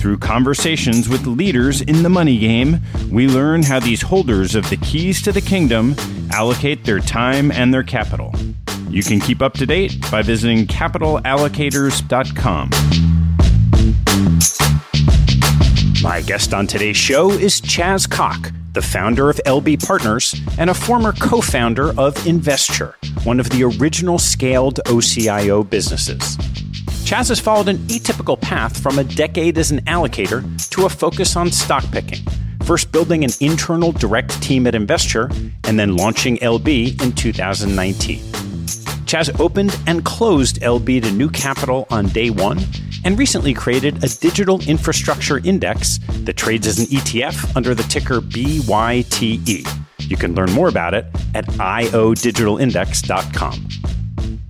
Through conversations with leaders in the money game, we learn how these holders of the keys to the kingdom allocate their time and their capital. You can keep up to date by visiting capitalalocators.com. My guest on today's show is Chas Koch, the founder of LB Partners and a former co-founder of Investure, one of the original scaled OCIO businesses. Chas has followed an atypical path from a decade as an allocator to a focus on stock picking, first building an internal direct team at Investure and then launching LB in 2019. Chas opened and closed LB to new capital on day one and recently created a digital infrastructure index that trades as an ETF under the ticker BYTE. You can learn more about it at iodigitalindex.com.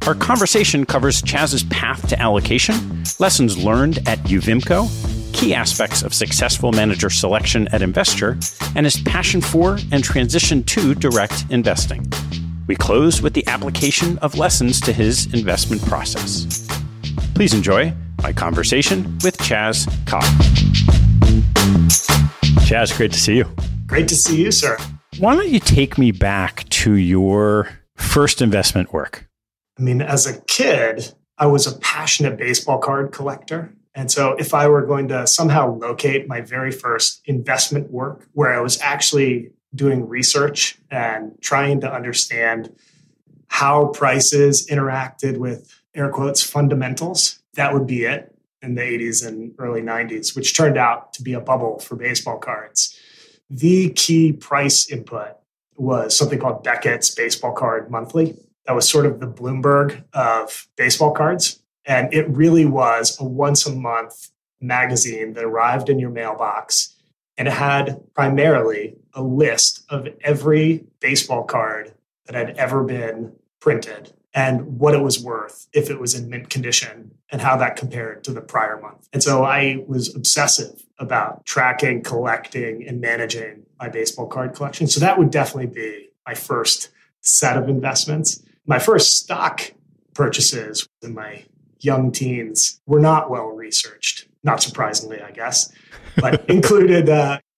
Our conversation covers Chaz's path to allocation, lessons learned at Uvimco, key aspects of successful manager selection at Investure, and his passion for and transition to direct investing. We close with the application of lessons to his investment process. Please enjoy my conversation with Chas Koch. Chas, great to see you. Great to see you, sir. Why don't you take me back to your first investment work? I mean, as a kid, I was a passionate baseball card collector. And so if I were going to somehow locate my very first investment work where I was actually doing research and trying to understand how prices interacted with, air quotes, fundamentals, that would be it in the 80s and early 90s, which turned out to be a bubble for baseball cards. The key price input was something called Beckett's Baseball Card Monthly. That was sort of the Bloomberg of baseball cards. And it really was a once a month magazine that arrived in your mailbox, and it had primarily a list of every baseball card that had ever been printed and what it was worth if it was in mint condition and how that compared to the prior month. And so I was obsessive about tracking, collecting, and managing my baseball card collection. So that would definitely be my first set of investments. My first stock purchases in my young teens were not well-researched, not surprisingly, I guess, but included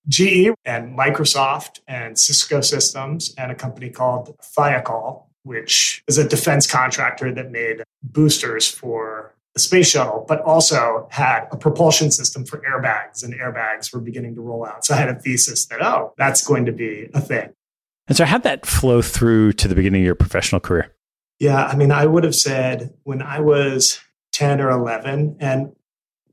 GE and Microsoft and Cisco Systems and a company called Thiokol, which is a defense contractor that made boosters for the space shuttle, but also had a propulsion system for airbags, and airbags were beginning to roll out. So I had a thesis that, oh, that's going to be a thing. And so how'd that flow through to the beginning of your professional career? Yeah, I mean, I would have said when I was 10 or 11, and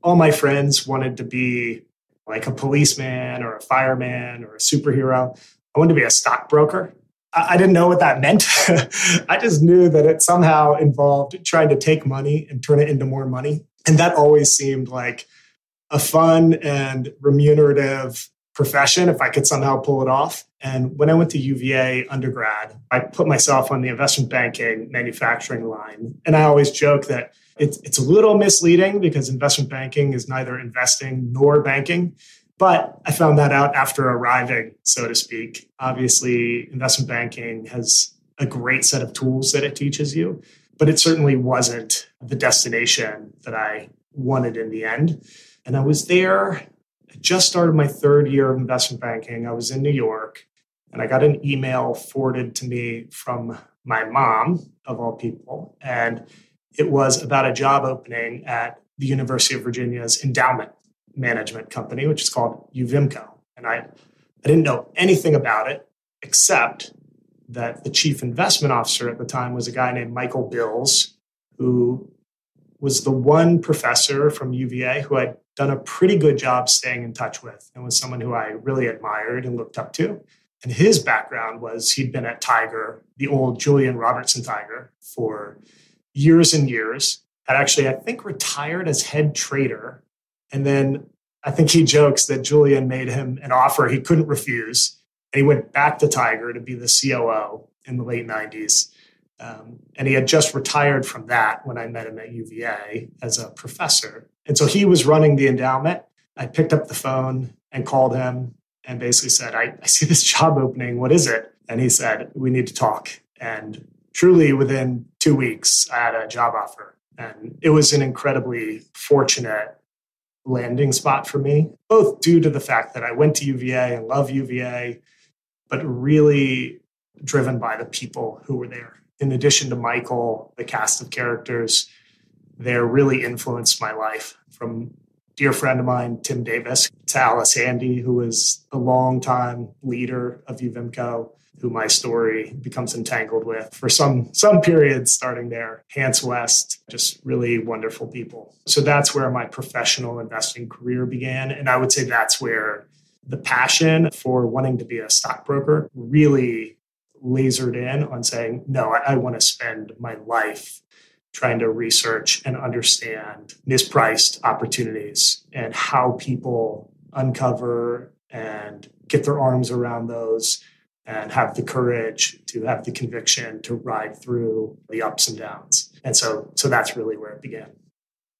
all my friends wanted to be like a policeman or a fireman or a superhero, I wanted to be a stockbroker. I didn't know what that meant. I just knew that it somehow involved trying to take money and turn it into more money. And that always seemed like a fun and remunerative profession if I could somehow pull it off. And when I went to UVA undergrad, I put myself on the investment banking manufacturing line. And I always joke that it's a little misleading because investment banking is neither investing nor banking. But I found that out after arriving, so to speak. Obviously, investment banking has a great set of tools that it teaches you, but it certainly wasn't the destination that I wanted in the end. And I was there, I just started my third year of investment banking. I was in New York, and I got an email forwarded to me from my mom, of all people. And it was about a job opening at the University of Virginia's endowment management company, which is called Uvimco. And I didn't know anything about it, except that the chief investment officer at the time was a guy named Michael Bills, who was the one professor from UVA who I'd done a pretty good job staying in touch with and was someone who I really admired and looked up to. And his background was he'd been at Tiger, the old Julian Robertson Tiger, for years and years, had actually, I think, retired as head trader. And then I think he jokes that Julian made him an offer he couldn't refuse. And he went back to Tiger to be the COO in the late 90s. And he had just retired from that when I met him at UVA as a professor. And so he was running the endowment. I picked up the phone and called him and basically said, I see this job opening. What is it? And he said, we need to talk. And truly within 2 weeks, I had a job offer. And it was an incredibly fortunate landing spot for me, both due to the fact that I went to UVA and love UVA, but really driven by the people who were there. In addition to Michael, the cast of characters there really influenced my life, from dear friend of mine, Tim Davis, to Alice Handy, who was a longtime leader of Uvimco, who my story becomes entangled with for some periods starting there. Hans West, just really wonderful people. So that's where my professional investing career began. And I would say that's where the passion for wanting to be a stockbroker really lasered in on saying, no, I want to spend my life trying to research and understand mispriced opportunities and how people uncover and get their arms around those and have the courage to have the conviction to ride through the ups and downs. And so that's really where it began.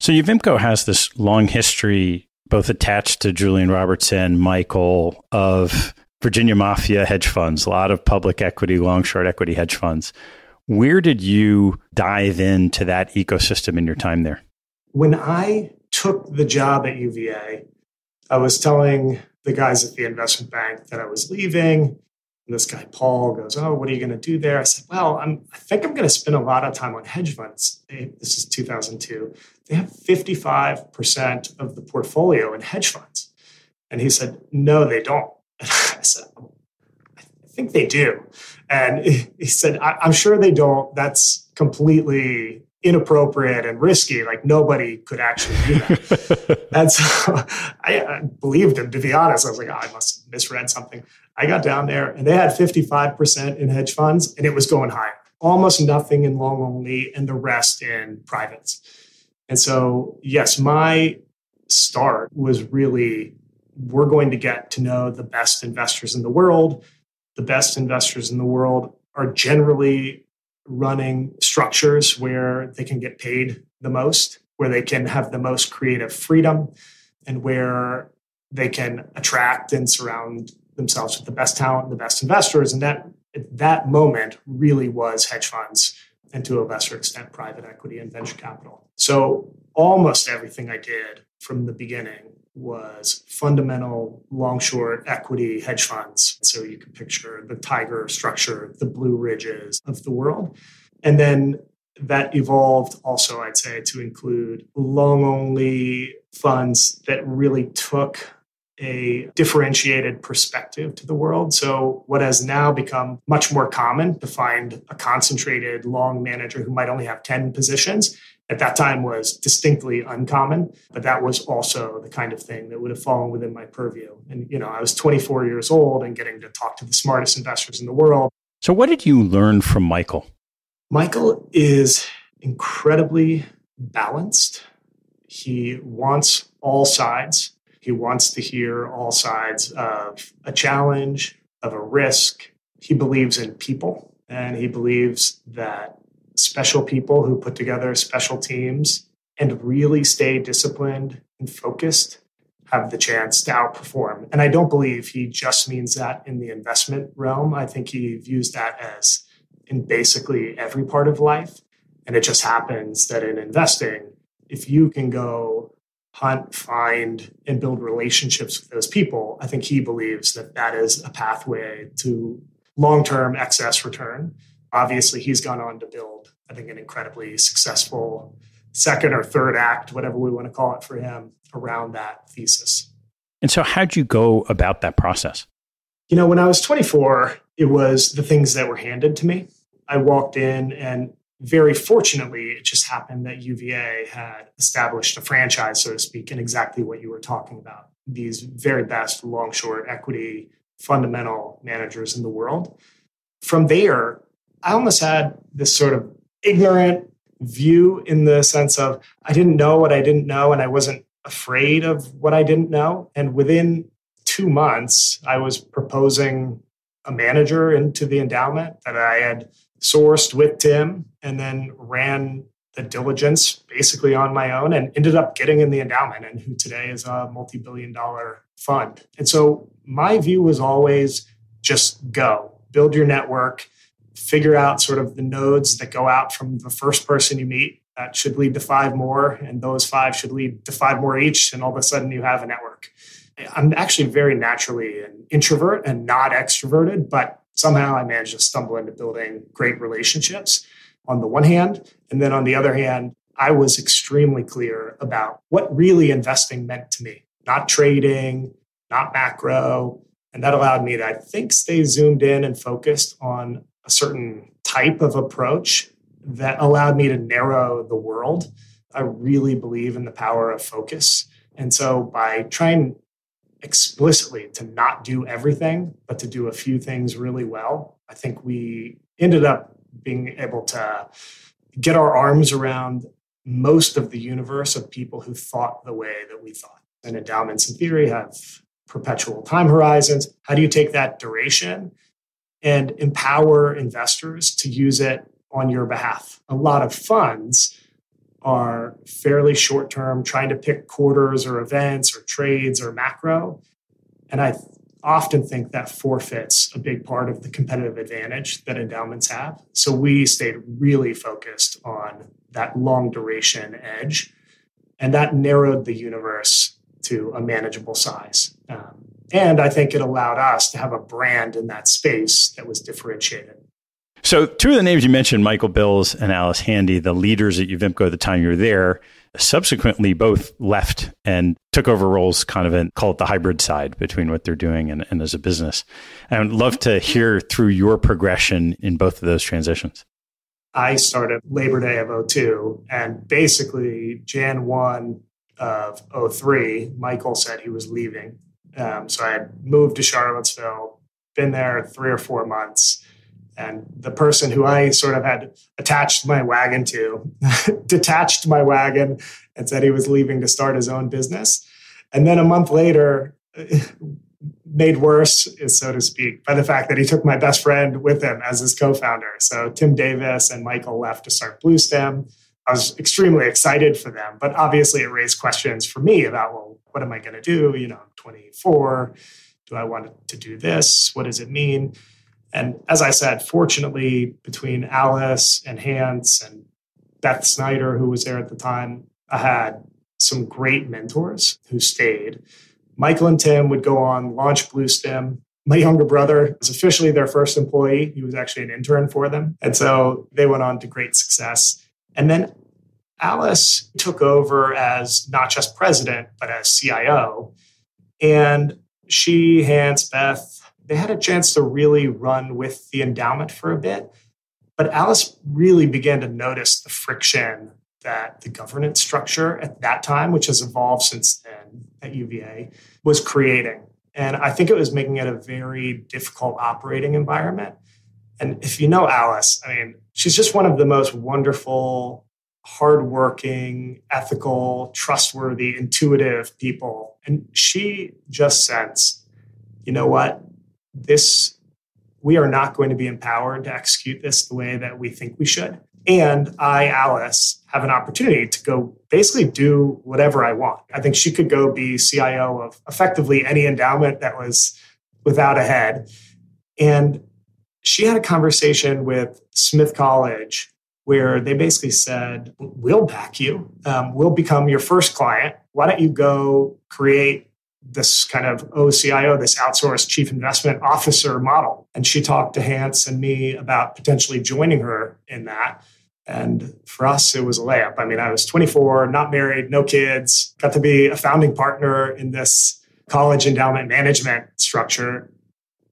So Uvimco has this long history, both attached to Julian Robertson, Michael, of Virginia Mafia hedge funds, a lot of public equity, long, short equity hedge funds. Where did you dive into that ecosystem in your time there? When I took the job at UVA, I was telling the guys at the investment bank that I was leaving. And this guy, Paul, goes, oh, what are you going to do there? I said, well, I think I'm going to spend a lot of time on hedge funds. This is 2002. They have 55% of the portfolio in hedge funds. And he said, no, they don't. And I said, I think they do. And he said, I'm sure they don't. That's completely inappropriate and risky. Like nobody could actually do that. And so I believed him, to be honest. I was like, oh, I must have misread something. I got down there and they had 55% in hedge funds and it was going higher. Almost nothing in long only and the rest in privates. And so, yes, my start was really, we're going to get to know the best investors in the world. The best investors in the world are generally running structures where they can get paid the most, where they can have the most creative freedom, and where they can attract and surround themselves with the best talent and the best investors. And that at that moment really was hedge funds and to a lesser extent, private equity and venture capital. So almost everything I did from the beginning was fundamental long-short equity hedge funds. So you can picture the Tiger structure, the Blue Ridges of the world. And then that evolved also, I'd say, to include long-only funds that really took a differentiated perspective to the world. So what has now become much more common to find a concentrated long manager who might only have 10 positions at that time was distinctly uncommon, but that was also the kind of thing that would have fallen within my purview. And, you know, I was 24 years old and getting to talk to the smartest investors in the world. So what did you learn from Michael? Michael is incredibly balanced. He wants all sides. He wants to hear all sides of a challenge, of a risk. He believes in people, and he believes that special people who put together special teams and really stay disciplined and focused have the chance to outperform. And I don't believe he just means that in the investment realm. I think he views that as in basically every part of life. And it just happens that in investing, if you can go hunt, find, and build relationships with those people, I think he believes that that is a pathway to long-term excess return. Obviously, he's gone on to build, I think, an incredibly successful second or third act, whatever we want to call it for him, around that thesis. And so how'd you go about that process? You know, when I was 24, it was the things that were handed to me. I walked in and very fortunately, it just happened that UVA had established a franchise, so to speak, in exactly what you were talking about. These very best long-short equity fundamental managers in the world. From there, I almost had this sort of ignorant view in the sense of I didn't know what I didn't know, and I wasn't afraid of what I didn't know. And within 2 months, I was proposing a manager into the endowment that I had sourced with Tim, and then ran the diligence basically on my own and ended up getting in the endowment and who today is a multi-billion-dollar fund. And so my view was always just go, build your network, figure out sort of the nodes that go out from the first person you meet. That should lead to 5 more, and those 5 should lead to 5 more each, and all of a sudden you have a network. I'm actually very naturally an introvert and not extroverted, but somehow I managed to stumble into building great relationships on the one hand. And then on the other hand, I was extremely clear about what really investing meant to me, not trading, not macro. And that allowed me to, I think, stay zoomed in and focused on a certain type of approach that allowed me to narrow the world. I really believe in the power of focus. And so by trying explicitly to not do everything, but to do a few things really well, I think we ended up being able to get our arms around most of the universe of people who thought the way that we thought. And endowments in theory have perpetual time horizons. How do you take that duration and empower investors to use it on your behalf? A lot of funds are fairly short-term, trying to pick quarters or events or trades or macro. And I often think that forfeits a big part of the competitive advantage that endowments have. So we stayed really focused on that long-duration edge, and that narrowed the universe to a manageable size. And I think it allowed us to have a brand in that space that was differentiated. So 2 of the names you mentioned, Michael Bills and Alice Handy, the leaders at Uvimco at the time you were there, subsequently both left and took over roles kind of in, call it the hybrid side between what they're doing and as a business. And I would love to hear through your progression in both of those transitions. I started Labor Day of 2002, and basically Jan 1 of 2003, Michael said he was leaving. So I had moved to Charlottesville, been there 3 or 4 months. And the person who I sort of had attached my wagon to detached my wagon and said he was leaving to start his own business. And then a month later, made worse, so to speak, by the fact that he took my best friend with him as his co-founder. So Tim Davis and Michael left to start BlueStem. I was extremely excited for them, but obviously it raised questions for me about, well, what am I going to do? You know, I'm 24. Do I want to do this? What does it mean? And as I said, fortunately, between Alice and Hans and Beth Snyder, who was there at the time, I had some great mentors who stayed. Michael and Tim would go on, launch BlueStem. My younger brother was officially their first employee. He was actually an intern for them. And so they went on to great success. And then Alice took over as not just president, but as CIO. And she, Hans, Beth, they had a chance to really run with the endowment for a bit. But Alice really began to notice the friction that the governance structure at that time, which has evolved since then at UVA, was creating. And I think it was making it a very difficult operating environment. And if you know Alice, I mean, she's just one of the most wonderful, hardworking, ethical, trustworthy, intuitive people. And she just sensed, you know what? We are not going to be empowered to execute this the way that we think we should. And I, Alice, have an opportunity to go basically do whatever I want. I think she could go be CIO of effectively any endowment that was without a head. And she had a conversation with Smith College where they basically said, we'll back you. We'll become your first client. Why don't you go create this kind of OCIO, this outsourced chief investment officer model. And she talked to Hans and me about potentially joining her in that. And for us, it was a layup. I mean, I was 24, not married, no kids, got to be a founding partner in this college endowment management structure.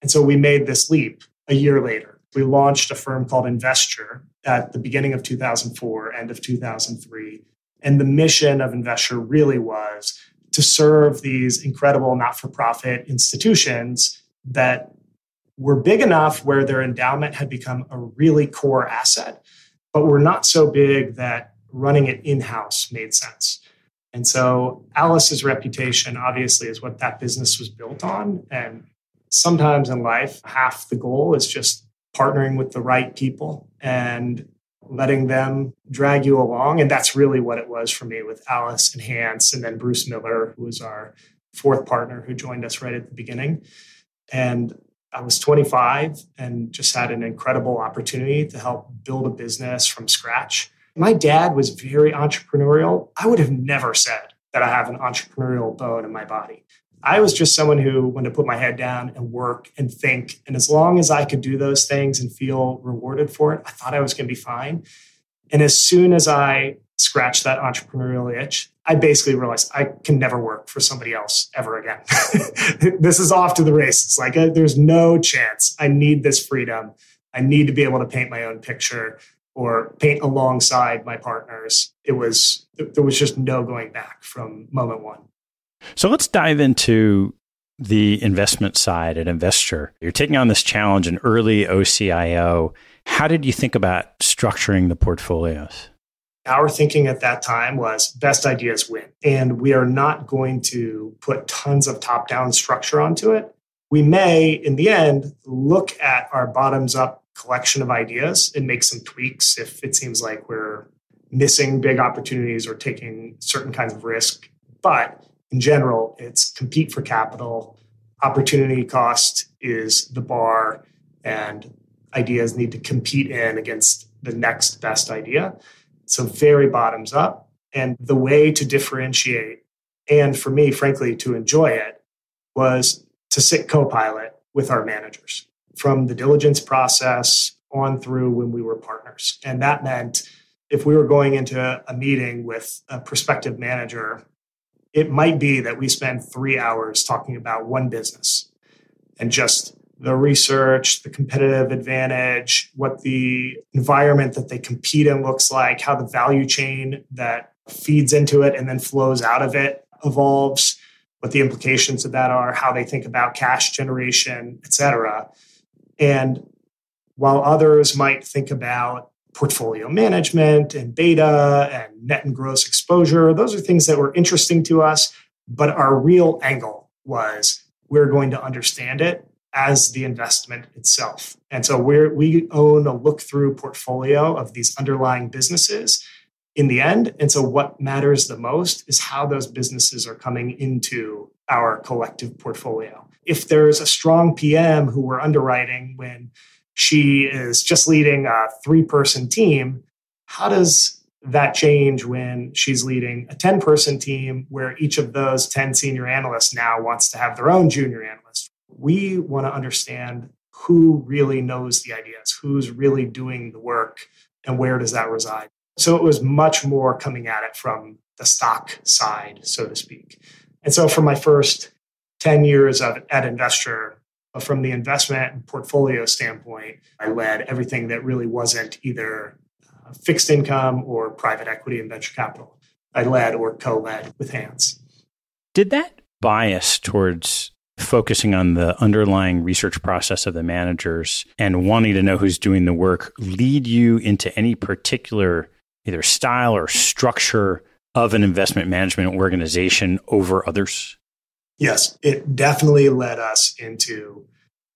And so we made this leap a year later. We launched a firm called Investure at the beginning of 2004, end of 2003. And the mission of Investure really was to serve these incredible not-for-profit institutions that were big enough where their endowment had become a really core asset, but were not so big that running it in-house made sense. And so Alice's reputation, obviously, is what that business was built on. And sometimes in life, half the goal is just partnering with the right people and letting them drag you along. And that's really what it was for me with Alice and Hans and then Bruce Miller, who was our fourth partner who joined us right at the beginning. And I was 25 and just had an incredible opportunity to help build a business from scratch. My dad was very entrepreneurial. I would have never said that I have an entrepreneurial bone in my body. I was just someone who wanted to put my head down and work and think. And as long as I could do those things and feel rewarded for it, I thought I was going to be fine. And as soon as I scratched that entrepreneurial itch, I basically realized I can never work for somebody else ever again. This is off to the races. Like, there's no chance. I need this freedom. I need to be able to paint my own picture or paint alongside my partners. There was just no going back from moment one. So let's dive into the investment side at Investure. You're taking on this challenge in early OCIO. How did you think about structuring the portfolios? Our thinking at that time was best ideas win. And we are not going to put tons of top-down structure onto it. We may, in the end, look at our bottoms-up collection of ideas and make some tweaks if it seems like we're missing big opportunities or taking certain kinds of risk. But in general, it's compete for capital, opportunity cost is the bar, and ideas need to compete in against the next best idea. So very bottoms up. And the way to differentiate, and for me, frankly, to enjoy it, was to sit co-pilot with our managers from the diligence process on through when we were partners. And that meant if we were going into a meeting with a prospective manager, it might be that we spend 3 hours talking about one business and just the research, the competitive advantage, what the environment that they compete in looks like, how the value chain that feeds into it and then flows out of it evolves, what the implications of that are, how they think about cash generation, et cetera. And while others might think about portfolio management and beta and net and gross exposure. Those are things that were interesting to us, but our real angle was we're going to understand it as the investment itself. And so we own a look-through portfolio of these underlying businesses in the end. And so what matters the most is how those businesses are coming into our collective portfolio. If there's a strong PM who we're underwriting when she is just leading a 3-person team, how does that change when she's leading a 10-person team where each of those 10 senior analysts now wants to have their own junior analyst? We want to understand who really knows the ideas, who's really doing the work, and where does that reside? So it was much more coming at it from the stock side, so to speak. And so for my first 10 years at Investure, from the investment and portfolio standpoint, I led everything that really wasn't either fixed income or private equity and venture capital. I led or co-led with Hans. Did that bias towards focusing on the underlying research process of the managers and wanting to know who's doing the work lead you into any particular either style or structure of an investment management organization over others? Yes, it definitely led us into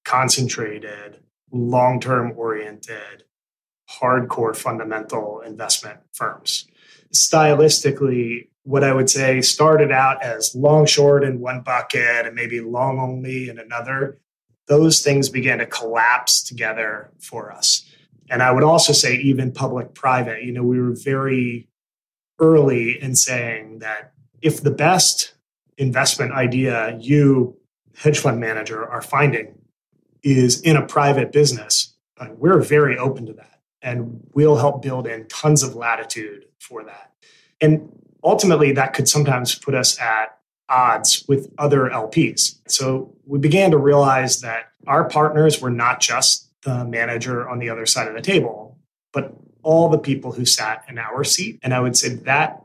concentrated, long-term oriented, hardcore fundamental investment firms. Stylistically, what I would say started out as long short in one bucket and maybe long only in another. Those things began to collapse together for us. And I would also say even public-private, we were very early in saying that if the best investment idea you, hedge fund manager, are finding is in a private business, we're very open to that. And we'll help build in tons of latitude for that. And ultimately, that could sometimes put us at odds with other LPs. So we began to realize that our partners were not just the manager on the other side of the table, but all the people who sat in our seat. And I would say that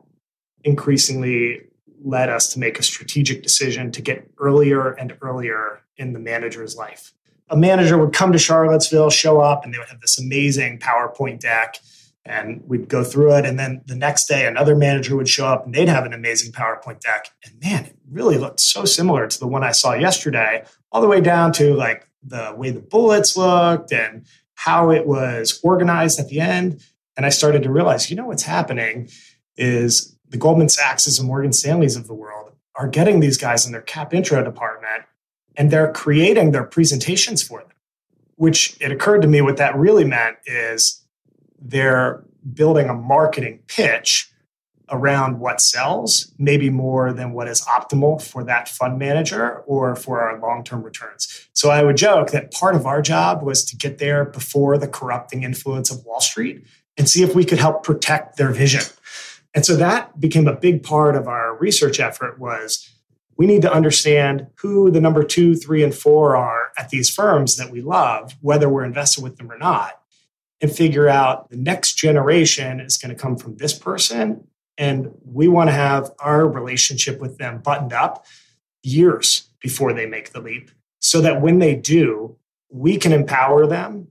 increasingly led us to make a strategic decision to get earlier and earlier in the manager's life. A manager would come to Charlottesville, show up, and they would have this amazing PowerPoint deck, and we'd go through it. And then the next day, another manager would show up, and they'd have an amazing PowerPoint deck. And man, it really looked so similar to the one I saw yesterday, all the way down to like the way the bullets looked and how it was organized at the end. And I started to realize, what's happening is the Goldman Sachs and Morgan Stanleys of the world are getting these guys in their cap intro department, and they're creating their presentations for them, which it occurred to me what that really meant is they're building a marketing pitch around what sells, maybe more than what is optimal for that fund manager or for our long-term returns. So I would joke that part of our job was to get there before the corrupting influence of Wall Street and see if we could help protect their vision. And so that became a big part of our research effort was we need to understand who the number 2, 3, and 4 are at these firms that we love, whether we're invested with them or not, and figure out the next generation is going to come from this person. And we want to have our relationship with them buttoned up years before they make the leap so that when they do, we can empower them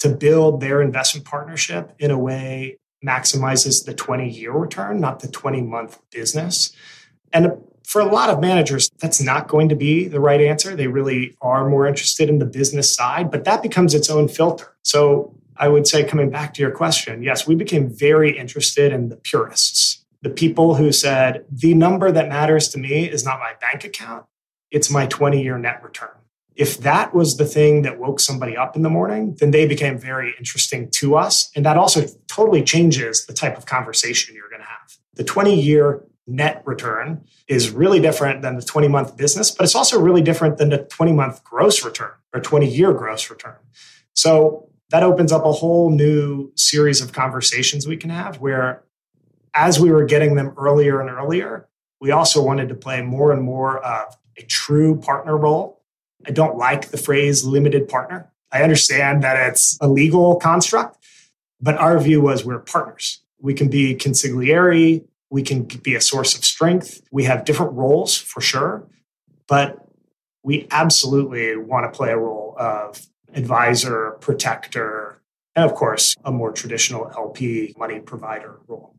to build their investment partnership in a way maximizes the 20-year return, not the 20-month business. And for a lot of managers, that's not going to be the right answer. They really are more interested in the business side, but that becomes its own filter. So I would say, coming back to your question, yes, we became very interested in the purists, the people who said, the number that matters to me is not my bank account, it's my 20-year net return. If that was the thing that woke somebody up in the morning, then they became very interesting to us. And that also totally changes the type of conversation you're going to have. The 20-year net return is really different than the 20-month business, but it's also really different than the 20-month gross return or 20-year gross return. So that opens up a whole new series of conversations we can have where as we were getting them earlier and earlier, we also wanted to play more and more of a true partner role. I don't like the phrase limited partner. I understand that it's a legal construct, but our view was we're partners. We can be consigliere. We can be a source of strength. We have different roles for sure, but we absolutely want to play a role of advisor, protector, and of course, a more traditional LP money provider role.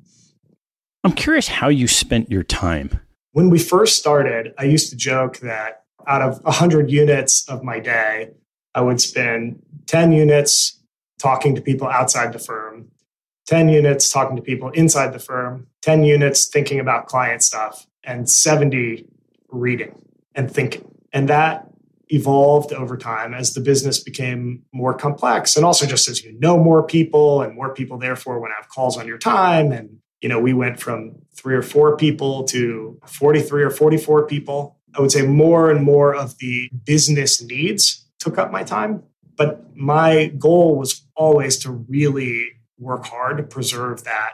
I'm curious how you spent your time. When we first started, I used to joke that out of 100 units of my day, I would spend 10 units talking to people outside the firm, 10 units talking to people inside the firm, 10 units thinking about client stuff, and 70 reading and thinking. And that evolved over time as the business became more complex. And also just as you know more people and more people, therefore, when I have calls on your time. And, you know, we went from 3 or 4 people to 43 or 44 people. I would say more and more of the business needs took up my time. But my goal was always to really work hard to preserve that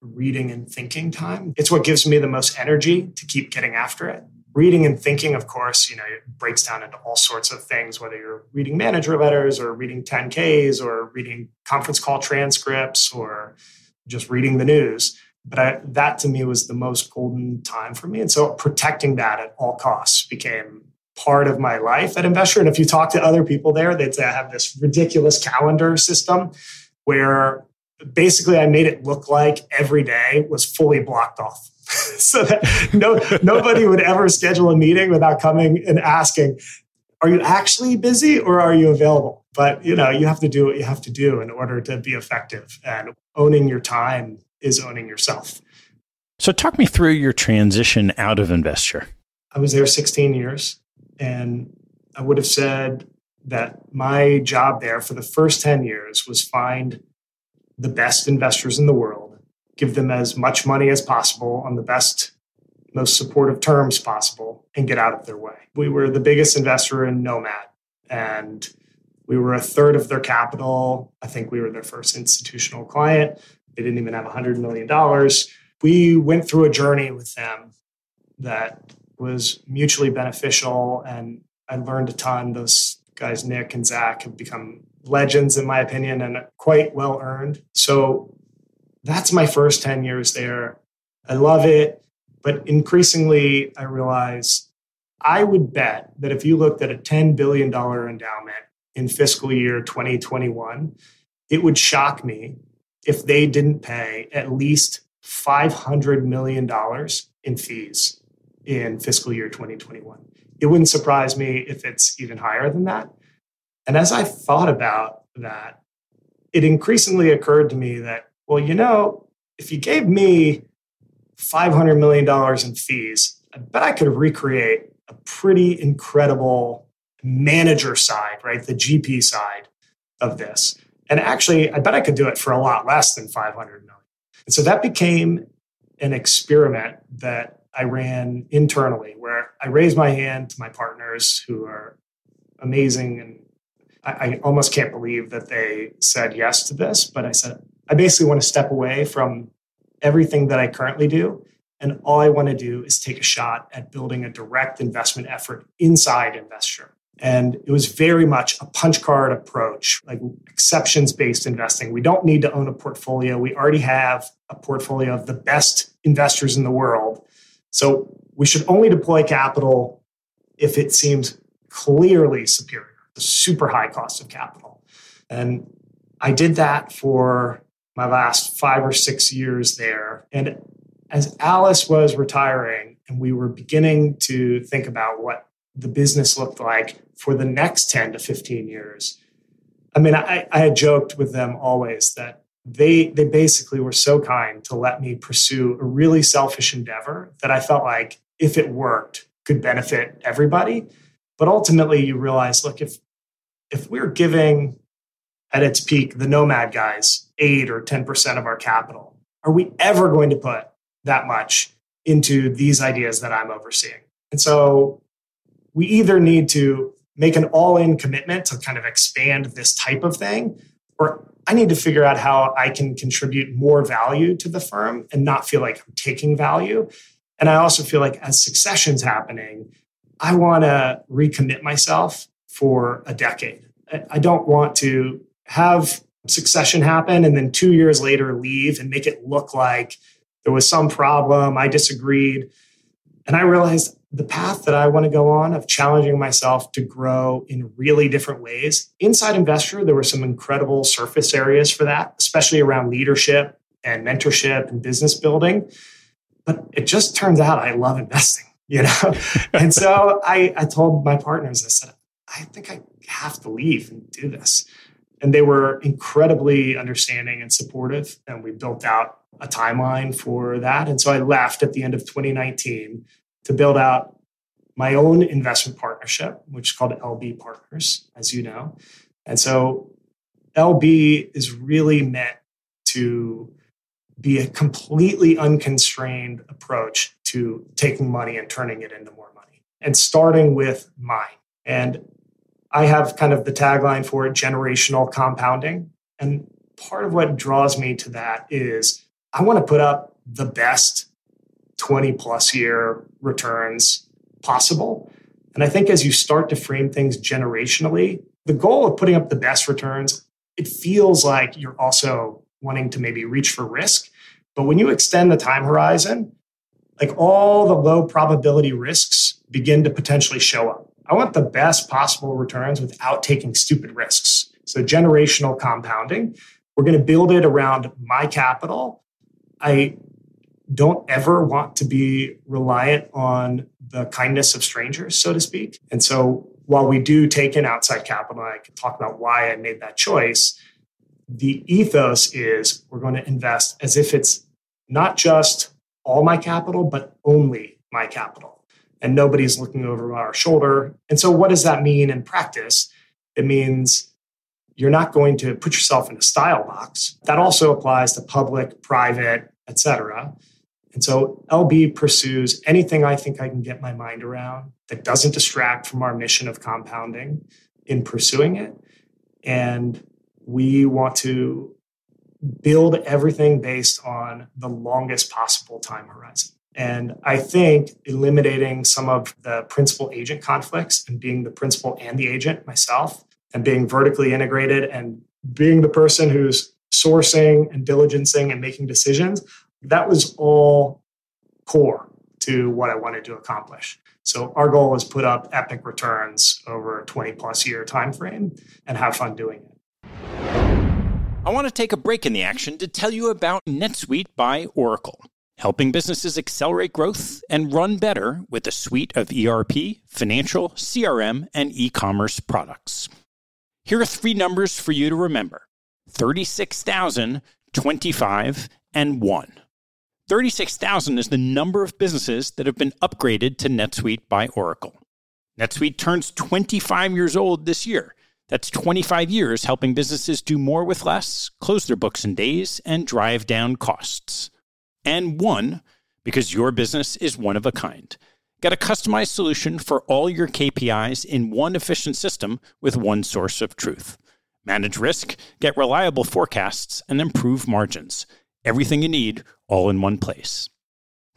reading and thinking time. It's what gives me the most energy to keep getting after it. Reading and thinking, of course, you know, it breaks down into all sorts of things, whether you're reading manager letters or reading 10Ks or reading conference call transcripts or just reading the news. But that to me was the most golden time for me. And so protecting that at all costs became part of my life at Investure. And if you talk to other people there, they'd say I have this ridiculous calendar system where basically I made it look like every day was fully blocked off. So that nobody would ever schedule a meeting without coming and asking, are you actually busy or are you available? But you know, you have to do what you have to do in order to be effective. And owning your time is owning yourself. So talk me through your transition out of Investure. I was there 16 years. And I would have said that my job there for the first 10 years was find the best investors in the world, give them as much money as possible on the best, most supportive terms possible, and get out of their way. We were the biggest investor in Nomad, and we were a third of their capital. I think we were their first institutional client. They didn't even have $100 million. We went through a journey with them that was mutually beneficial, and I learned a ton. Those guys, Nick and Zach, have become legends, in my opinion, and quite well-earned. So that's my first 10 years there. I love it. But increasingly, I realize I would bet that if you looked at a $10 billion endowment in fiscal year 2021, it would shock me if they didn't pay at least $500 million in fees in fiscal year 2021. It wouldn't surprise me if it's even higher than that. And as I thought about that, it increasingly occurred to me that, well, you know, if you gave me $500 million in fees, I bet I could recreate a pretty incredible manager side, right? The GP side of this. And actually, I bet I could do it for a lot less than $500 million. And so that became an experiment that I ran internally where I raised my hand to my partners who are amazing. And I almost can't believe that they said yes to this, but I said, I basically want to step away from everything that I currently do. And all I want to do is take a shot at building a direct investment effort inside Investure. And it was very much a punch card approach, like exceptions-based investing. We don't need to own a portfolio. We already have a portfolio of the best investors in the world. So we should only deploy capital if it seems clearly superior, the super high cost of capital. And I did that for my last 5 or 6 years there. And as Alice was retiring and we were beginning to think about what the business looked like for the next 10 to 15 years, I mean, I had joked with them always that they basically were so kind to let me pursue a really selfish endeavor that I felt like if it worked, could benefit everybody. But ultimately you realize, look, if we're giving at its peak, the Nomad guys, 8 or 10% of our capital, are we ever going to put that much into these ideas that I'm overseeing? And so we either need to make an all-in commitment to kind of expand this type of thing, or I need to figure out how I can contribute more value to the firm and not feel like I'm taking value. And I also feel like as succession's happening, I want to recommit myself for a decade. I don't want to have succession happen and then 2 years later leave and make it look like there was some problem. I disagreed. And I realized the path that I want to go on of challenging myself to grow in really different ways. Inside Investure, there were some incredible surface areas for that, especially around leadership and mentorship and business building. But it just turns out I love investing, you know? And so I told my partners, I said, I think I have to leave and do this. And they were incredibly understanding and supportive. And we built out a timeline for that. And so I left at the end of 2019 to build out my own investment partnership, which is called LB Partners, as you know. And so LB is really meant to be a completely unconstrained approach to taking money and turning it into more money, and starting with mine. And I have kind of the tagline for it, generational compounding. And part of what draws me to that is I want to put up the best 20 plus year returns possible. And I think as you start to frame things generationally, the goal of putting up the best returns, it feels like you're also wanting to maybe reach for risk. But when you extend the time horizon, like all the low probability risks begin to potentially show up. I want the best possible returns without taking stupid risks. So generational compounding, we're going to build it around my capital. I don't ever want to be reliant on the kindness of strangers, so to speak. And so while we do take in outside capital, and I can talk about why I made that choice, the ethos is we're going to invest as if it's not just all my capital, but only my capital. And nobody's looking over our shoulder. And so what does that mean in practice? It means you're not going to put yourself in a style box. That also applies to public, private, et cetera. And so LB pursues anything I think I can get my mind around that doesn't distract from our mission of compounding in pursuing it. And we want to build everything based on the longest possible time horizon. And I think eliminating some of the principal-agent conflicts and being the principal and the agent myself, and being vertically integrated and being the person who's sourcing and diligencing and making decisions, that was all core to what I wanted to accomplish. So our goal is put up epic returns over a 20 plus year time frame and have fun doing it. I want to take a break in the action to tell you about NetSuite by Oracle, helping businesses accelerate growth and run better with a suite of ERP, financial, CRM, and e-commerce products. Here are three numbers for you to remember: 36,000, 25, and 1. 36,000 is the number of businesses that have been upgraded to NetSuite by Oracle. NetSuite turns 25 years old this year. That's 25 years helping businesses do more with less, close their books in days, and drive down costs. And 1, because your business is one of a kind. Get a customized solution for all your KPIs in one efficient system with one source of truth. Manage risk, get reliable forecasts, and improve margins. Everything you need, all in one place.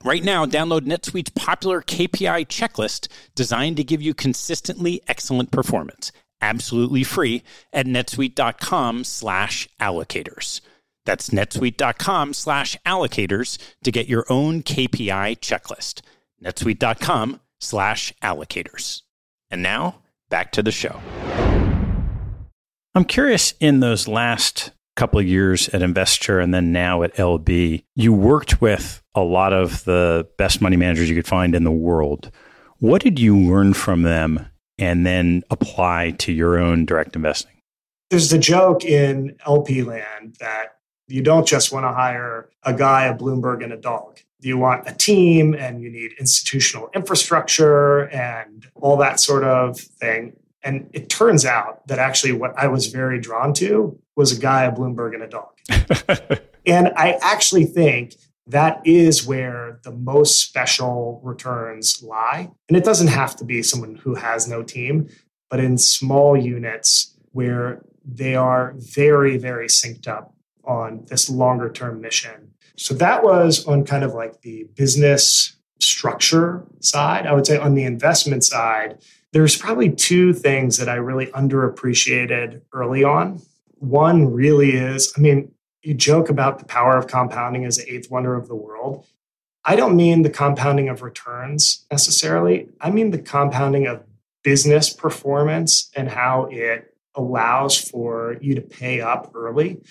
Right now, download NetSuite's popular KPI checklist designed to give you consistently excellent performance, absolutely free, at netsuite.com/allocators. That's netsuite.com/allocators to get your own KPI checklist. netsuite.com/allocators. And now, back to the show. I'm curious, in those last couple of years at Investure and then now at LB, you worked with a lot of the best money managers you could find in the world. What did you learn from them and then apply to your own direct investing? There's the joke in LP land that you don't just want to hire a guy, a Bloomberg, and a dog. You want a team, and you need institutional infrastructure and all that sort of thing. And it turns out that actually what I was very drawn to was a guy, a Bloomberg, and a dog. And I actually think that is where the most special returns lie. And it doesn't have to be someone who has no team, but in small units where they are very, very synced up on this longer term mission. So that was on kind of like the business structure side. I would say on the investment side, there's probably two things that I really underappreciated early on. One really is, you joke about the power of compounding as the eighth wonder of the world. I don't mean the compounding of returns necessarily. I mean the compounding of business performance and how it allows for you to pay up early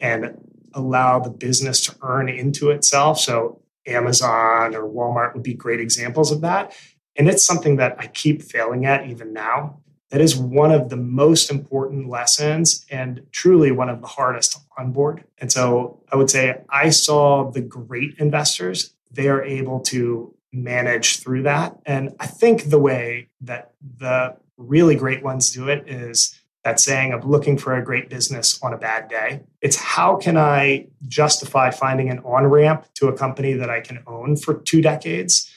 and allow the business to earn into itself. So Amazon or Walmart would be great examples of that. And it's something that I keep failing at even now. That is one of the most important lessons and truly one of the hardest to onboard. And so I would say I saw the great investors, they are able to manage through that. And I think the way that the really great ones do it is that saying of looking for a great business on a bad day. It's how can I justify finding an on-ramp to a company that I can own for 2 decades,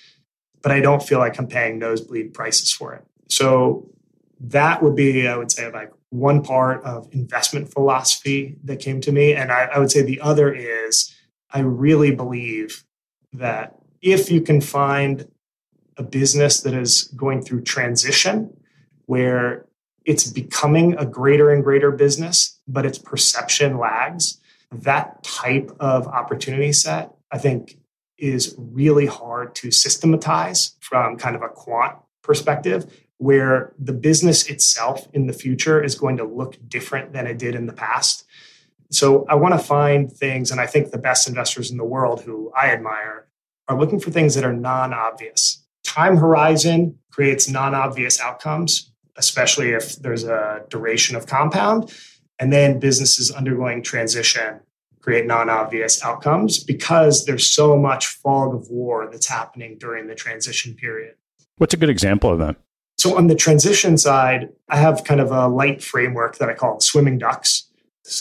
but I don't feel like I'm paying nosebleed prices for it. So that would be, I would say, like one part of investment philosophy that came to me. And I would say the other is I really believe that if you can find a business that is going through transition where it's becoming a greater and greater business, but its perception lags, that type of opportunity set, I think, is really hard to systematize from kind of a quant perspective, where the business itself in the future is going to look different than it did in the past. So I want to find things, and I think the best investors in the world who I admire are looking for things that are non-obvious. Time horizon creates non-obvious outcomes, especially if there's a duration of compound. And then businesses undergoing transition create non-obvious outcomes because there's so much fog of war that's happening during the transition period. What's a good example of that? So on the transition side, I have kind of a light framework that I call swimming ducks.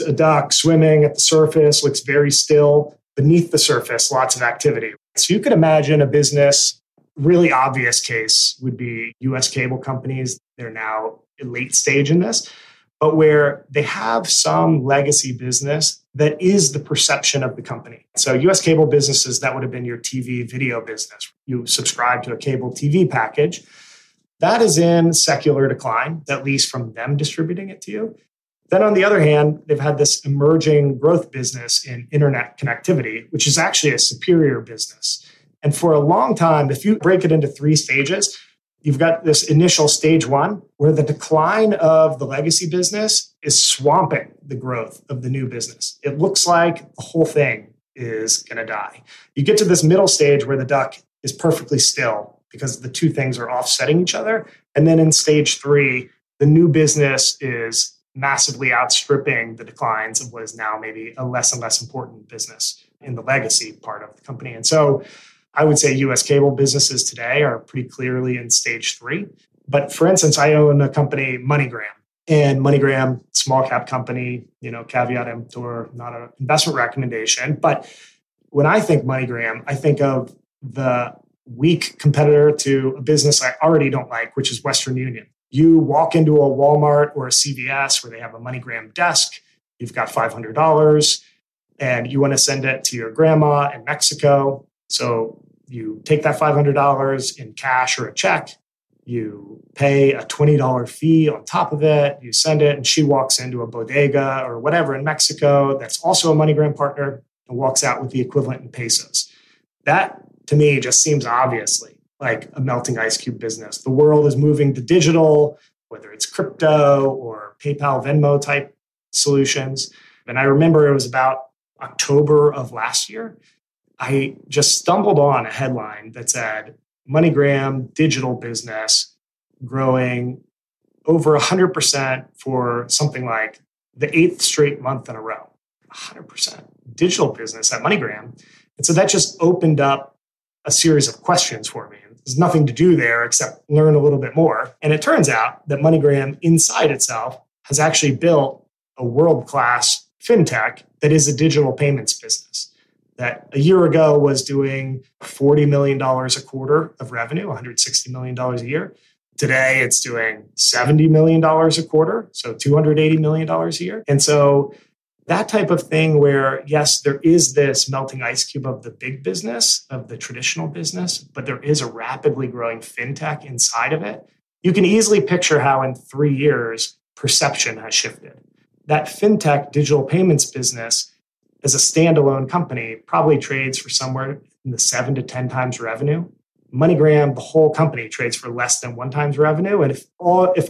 A duck swimming at the surface looks very still. Beneath the surface, lots of activity. So you could imagine a business, really obvious case would be U.S. cable companies. They're now in late stage in this, but where they have some legacy business that is the perception of the company. So U.S. cable businesses, that would have been your TV video business. You subscribe to a cable TV package. That is in secular decline, at least from them distributing it to you. Then on the other hand, they've had this emerging growth business in internet connectivity, which is actually a superior business. And for a long time, if you break it into 3 stages, you've got this initial stage 1, where the decline of the legacy business is swamping the growth of the new business. It looks like the whole thing is going to die. You get to this middle stage where the duck is perfectly still, because the 2 things are offsetting each other. And then in stage 3, the new business is massively outstripping the declines of what is now maybe a less and less important business in the legacy part of the company. And so I would say US cable businesses today are pretty clearly in stage 3. But for instance, I own a company, MoneyGram. And MoneyGram, small cap company, caveat emptor, not an investment recommendation. But when I think MoneyGram, I think of the weak competitor to a business I already don't like, which is Western Union. You walk into a Walmart or a CVS where they have a MoneyGram desk, you've got $500, and you want to send it to your grandma in Mexico. So you take that $500 in cash or a check, you pay a $20 fee on top of it, you send it, and she walks into a bodega or whatever in Mexico that's also a MoneyGram partner and walks out with the equivalent in pesos. That to me, it just seems obviously like a melting ice cube business. The world is moving to digital, whether it's crypto or PayPal, Venmo type solutions. And I remember it was about October of last year. I just stumbled on a headline that said MoneyGram digital business growing over 100% for something like the 8th straight month in a row. 100% digital business at MoneyGram. And so that just opened up a series of questions for me. There's nothing to do there except learn a little bit more. And it turns out that MoneyGram inside itself has actually built a world-class fintech that is a digital payments business that a year ago was doing $40 million a quarter of revenue, $160 million a year. Today, it's doing $70 million a quarter, so $280 million a year. And so that type of thing where, yes, there is this melting ice cube of the big business, of the traditional business, but there is a rapidly growing fintech inside of it. You can easily picture how in 3 years, perception has shifted. That fintech digital payments business as a standalone company probably trades for somewhere in the 7 to 10 times revenue. MoneyGram, the whole company, trades for less than 1 times revenue. And if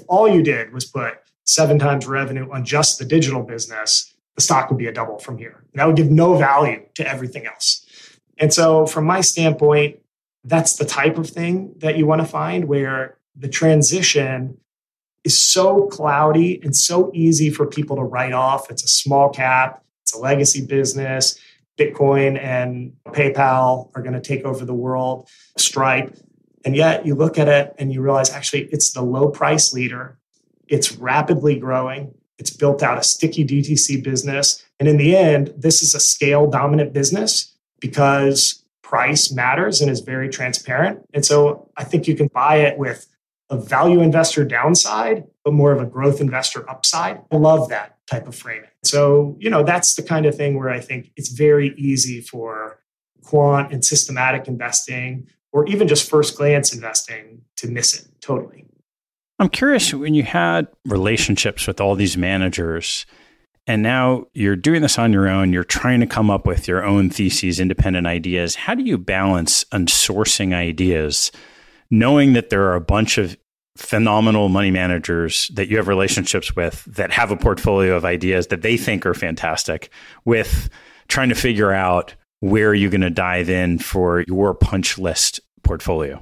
all you did was put 7 times revenue on just the digital business, the stock would be a double from here. And that would give no value to everything else. And so from my standpoint, that's the type of thing that you want to find where the transition is so cloudy and so easy for people to write off. It's a small cap. It's a legacy business. Bitcoin and PayPal are going to take over the world, Stripe. And yet you look at it and you realize, actually, it's the low price leader. It's rapidly growing. It's built out a sticky DTC business. And in the end, this is a scale dominant business because price matters and is very transparent. And so I think you can buy it with a value investor downside, but more of a growth investor upside. I love that type of framing. So, that's the kind of thing where I think it's very easy for quant and systematic investing, or even just first glance investing, to miss it totally. I'm curious, when you had relationships with all these managers, and now you're doing this on your own, you're trying to come up with your own theses, independent ideas. How do you balance unsourcing ideas, knowing that there are a bunch of phenomenal money managers that you have relationships with that have a portfolio of ideas that they think are fantastic, with trying to figure out where you're going to dive in for your punch list portfolio?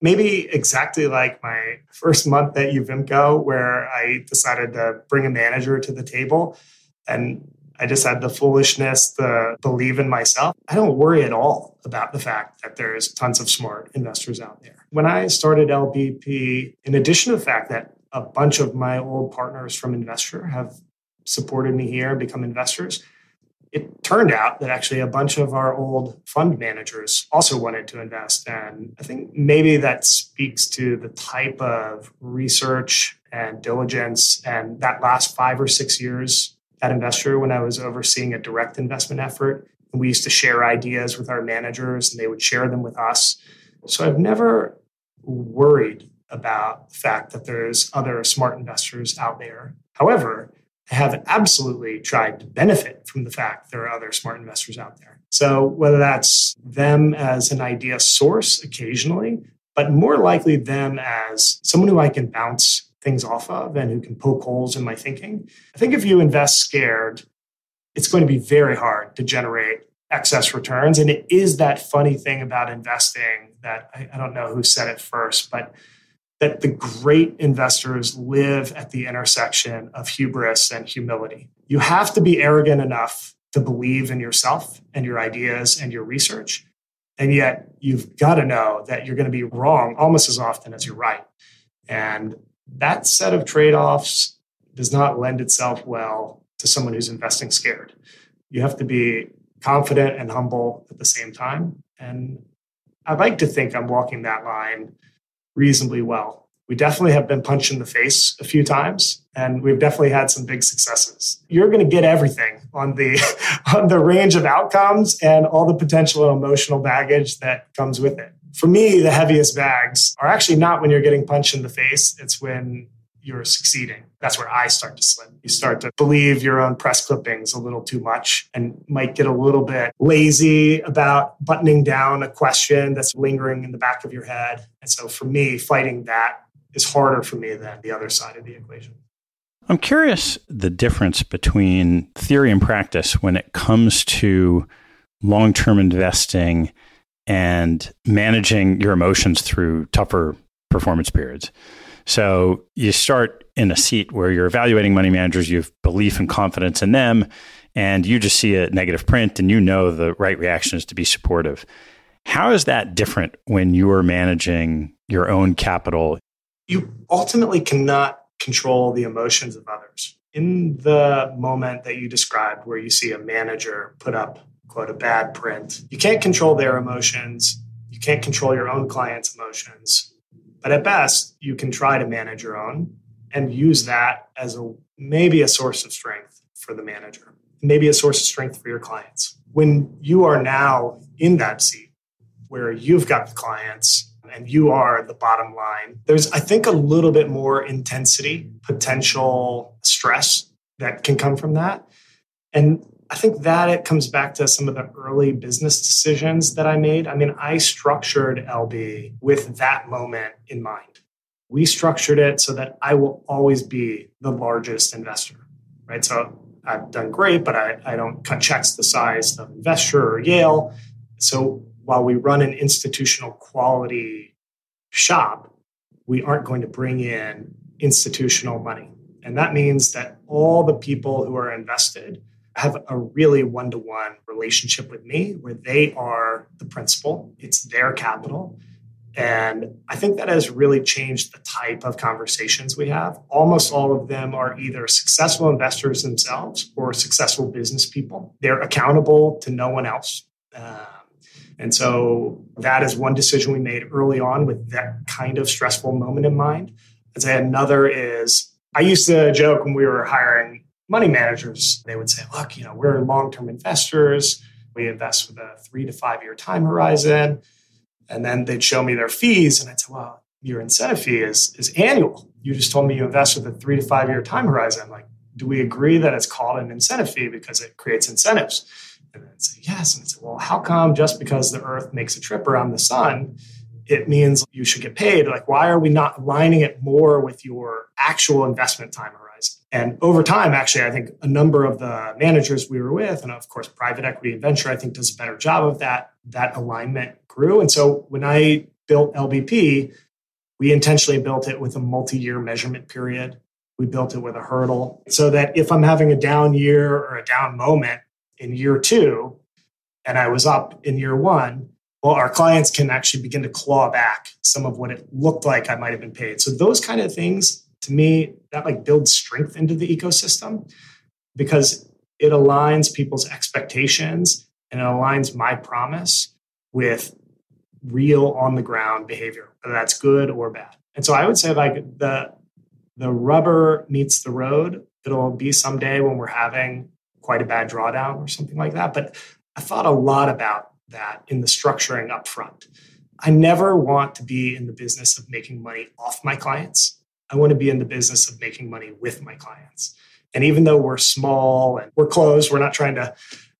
Maybe exactly like my first month at Uvimco, where I decided to bring a manager to the table, and I just had the foolishness to believe in myself. I don't worry at all about the fact that there's tons of smart investors out there. When I started LBP, in addition to the fact that a bunch of my old partners from Investure have supported me here and become investors, it turned out that actually a bunch of our old fund managers also wanted to invest. And I think maybe that speaks to the type of research and diligence and that last 5 or 6 years at Investure, when I was overseeing a direct investment effort, and we used to share ideas with our managers and they would share them with us. So I've never worried about the fact that there's other smart investors out there. However, I have absolutely tried to benefit from the fact there are other smart investors out there. So whether that's them as an idea source occasionally, but more likely them as someone who I can bounce things off of and who can poke holes in my thinking. I think if you invest scared, it's going to be very hard to generate excess returns. And it is that funny thing about investing that I don't know who said it first, but that the great investors live at the intersection of hubris and humility. You have to be arrogant enough to believe in yourself and your ideas and your research. And yet you've got to know that you're going to be wrong almost as often as you're right. And that set of trade-offs does not lend itself well to someone who's investing scared. You have to be confident and humble at the same time. And I'd like to think I'm walking that line reasonably well. We definitely have been punched in the face a few times, and we've definitely had some big successes. You're going to get everything on the range of outcomes and all the potential emotional baggage that comes with it. For me, the heaviest bags are actually not when you're getting punched in the face. It's when you're succeeding. That's where I start to slip. You start to believe your own press clippings a little too much and might get a little bit lazy about buttoning down a question that's lingering in the back of your head. And so for me, fighting that is harder for me than the other side of the equation. I'm curious the difference between theory and practice when it comes to long-term investing and managing your emotions through tougher performance periods. So you start in a seat where you're evaluating money managers, you have belief and confidence in them, and you just see a negative print and you know the right reaction is to be supportive. How is that different when you are managing your own capital? You ultimately cannot control the emotions of others. In the moment that you described where you see a manager put up quote, a bad print. You can't control their emotions. You can't control your own client's emotions. But at best, you can try to manage your own and use that as maybe a source of strength for the manager, maybe a source of strength for your clients. When you are now in that seat where you've got the clients and you are the bottom line, there's, I think, a little bit more intensity, potential stress that can come from that. And I think that it comes back to some of the early business decisions that I made. I mean, I structured LB with that moment in mind. We structured it so that I will always be the largest investor, right? So I've done great, but I don't cut checks the size of Investure or Yale. So while we run an institutional quality shop, we aren't going to bring in institutional money. And that means that all the people who are invested have a really one-to-one relationship with me where they are the principal. It's their capital. And I think that has really changed the type of conversations we have. Almost all of them are either successful investors themselves or successful business people. They're accountable to no one else. And so that is one decision we made early on with that kind of stressful moment in mind. I'd say another is, I used to joke when we were hiring money managers, they would say, look, you know, we're long-term investors. We invest with a 3 to 5 year time horizon. And then they'd show me their fees. And I'd say, well, your incentive fee is annual. You just told me you invest with a 3 to 5 year time horizon. I'm like, do we agree that it's called an incentive fee because it creates incentives? And I'd say, yes. And I'd say, well, how come just because the earth makes a trip around the sun, it means you should get paid? Like, why are we not aligning it more with your actual investment time horizon? And over time, actually, I think a number of the managers we were with, and of course, private equity and venture, I think does a better job of that. That alignment grew. And so when I built LBP, we intentionally built it with a multi-year measurement period. We built it with a hurdle so that if I'm having a down year or a down moment in year two, and I was up in year one, well, our clients can actually begin to claw back some of what it looked like I might have been paid. So those kind of things, to me, that like builds strength into the ecosystem because it aligns people's expectations and it aligns my promise with real on-the-ground behavior, whether that's good or bad. And so I would say like the rubber meets the road. It'll be someday when we're having quite a bad drawdown or something like that. But I thought a lot about that in the structuring upfront. I never want to be in the business of making money off my clients. I want to be in the business of making money with my clients. And even though we're small and we're closed, we're not trying to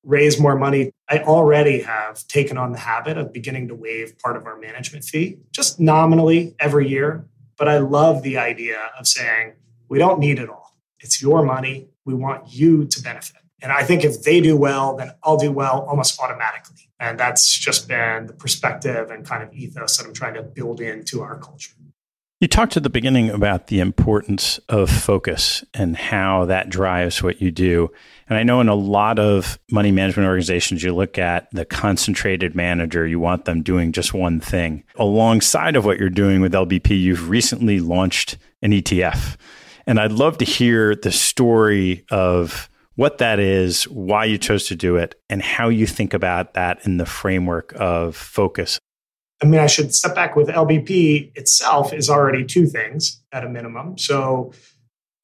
raise more money. I already have taken on the habit of beginning to waive part of our management fee, just nominally every year. But I love the idea of saying, we don't need it all. It's your money. We want you to benefit. And I think if they do well, then I'll do well almost automatically. And that's just been the perspective and kind of ethos that I'm trying to build into our culture. You talked at the beginning about the importance of focus and how that drives what you do. And I know in a lot of money management organizations, you look at the concentrated manager, you want them doing just one thing. Alongside of what you're doing with LBP, you've recently launched an ETF. And I'd love to hear the story of what that is, why you chose to do it, and how you think about that in the framework of focus. I mean, I should step back with LBP itself is already two things at a minimum. So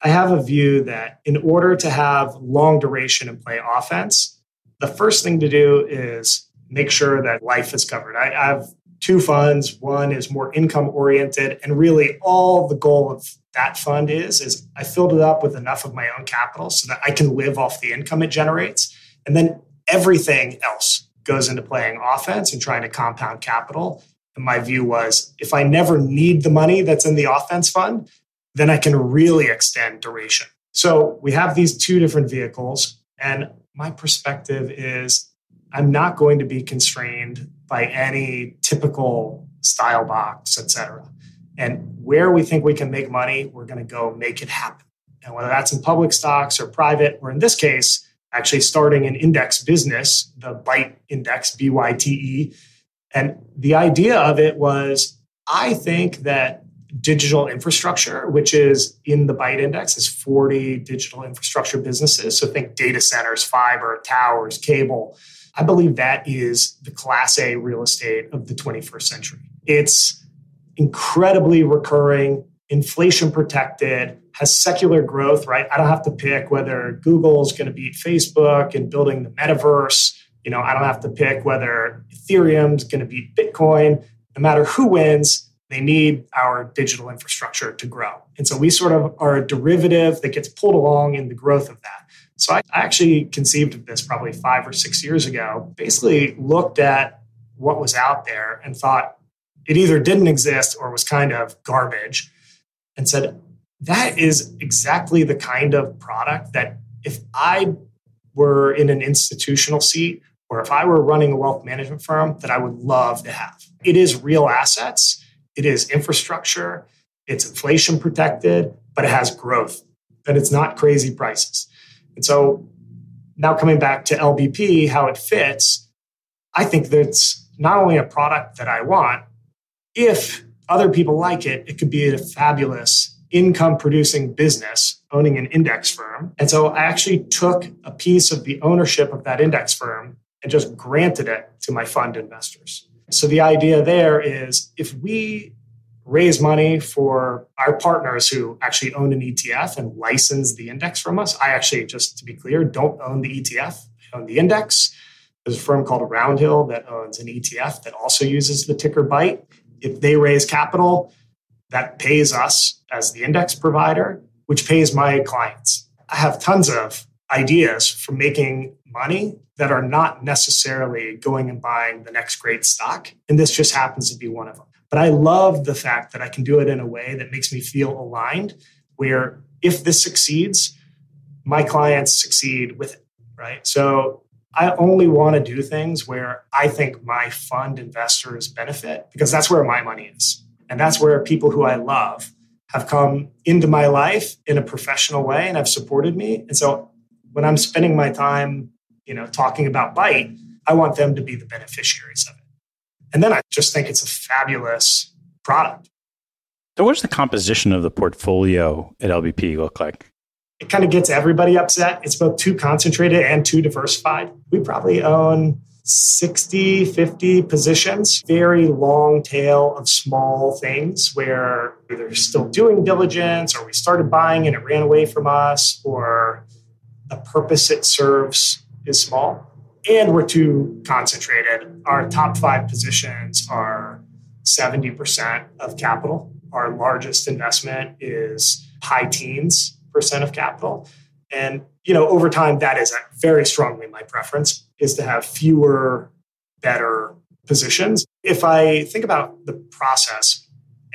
I have a view that in order to have long duration and play offense, the first thing to do is make sure that life is covered. I have two funds. One is more income oriented. And really all the goal of that fund is I filled it up with enough of my own capital so that I can live off the income it generates. And then everything else goes into playing offense and trying to compound capital. And my view was, if I never need the money that's in the offense fund, then I can really extend duration. So we have these two different vehicles. And my perspective is I'm not going to be constrained by any typical style box, et cetera. And where we think we can make money, we're going to go make it happen. And whether that's in public stocks or private, or in this case, actually starting an index business, the BYTE index, BYTE. And the idea of it was, I think that digital infrastructure, which is in the BYTE index, is 40 digital infrastructure businesses. So think data centers, fiber, towers, cable. I believe that is the class A real estate of the 21st century. It's incredibly recurring, inflation protected, has secular growth, right? I don't have to pick whether Google's going to beat Facebook in building the metaverse. You know, I don't have to pick whether Ethereum's going to beat Bitcoin. No matter who wins, They need our digital infrastructure to grow. And so we sort of are a derivative that gets pulled along in the growth of that. So I actually conceived of this probably 5 or 6 years ago, basically looked at what was out there and thought it either didn't exist or was kind of garbage and said, that is exactly the kind of product that if I were in an institutional seat or if I were running a wealth management firm that I would love to have. It is real assets. It is infrastructure, it's inflation protected, but it has growth and it's not crazy prices. And so now coming back to LBP, how it fits, I think that's not only a product that I want, if other people like it, it could be a fabulous income producing business owning an index firm. And so I actually took a piece of the ownership of that index firm and just granted it to my fund investors. So the idea there is if we raise money for our partners who actually own an ETF and license the index from us, I actually, just to be clear, don't own the ETF, I own the index. There's a firm called Roundhill that owns an ETF that also uses the ticker BYTE. If they raise capital, that pays us as the index provider, which pays my clients. I have tons of ideas for making money that are not necessarily going and buying the next great stock. And this just happens to be one of them. But I love the fact that I can do it in a way that makes me feel aligned, where if this succeeds, my clients succeed with it, right? So I only want to do things where I think my fund investors benefit, because that's where my money is. And that's where people who I love have come into my life in a professional way and have supported me. And so when I'm spending my time, talking about BYTE, I want them to be the beneficiaries of it. And then I just think it's a fabulous product. So what's the composition of the portfolio at LBP look like? It kind of gets everybody upset. It's both too concentrated and too diversified. We probably own 60, 50 positions, very long tail of small things where they're still doing diligence or we started buying and it ran away from us or the purpose it serves is small, and we're too concentrated. Our top 5 positions are 70% of capital. Our largest investment is high teens % of capital. And, over time, that is very strongly my preference, is to have fewer, better positions. If I think about the process,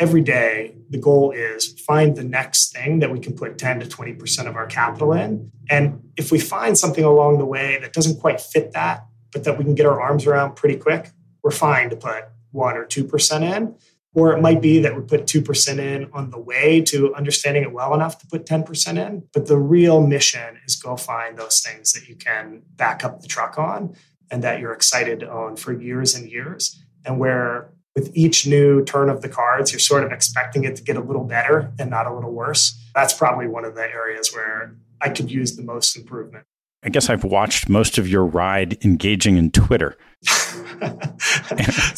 every day, the goal is find the next thing that we can put 10 to 20% of our capital in. And if we find something along the way that doesn't quite fit that, but that we can get our arms around pretty quick, we're fine to put 1 or 2% in. Or it might be that we put 2% in on the way to understanding it well enough to put 10% in. But the real mission is go find those things that you can back up the truck on and that you're excited to own for years and years, and where with each new turn of the cards, you're sort of expecting it to get a little better and not a little worse. That's probably one of the areas where I could use the most improvement. I guess I've watched most of your ride engaging in Twitter. and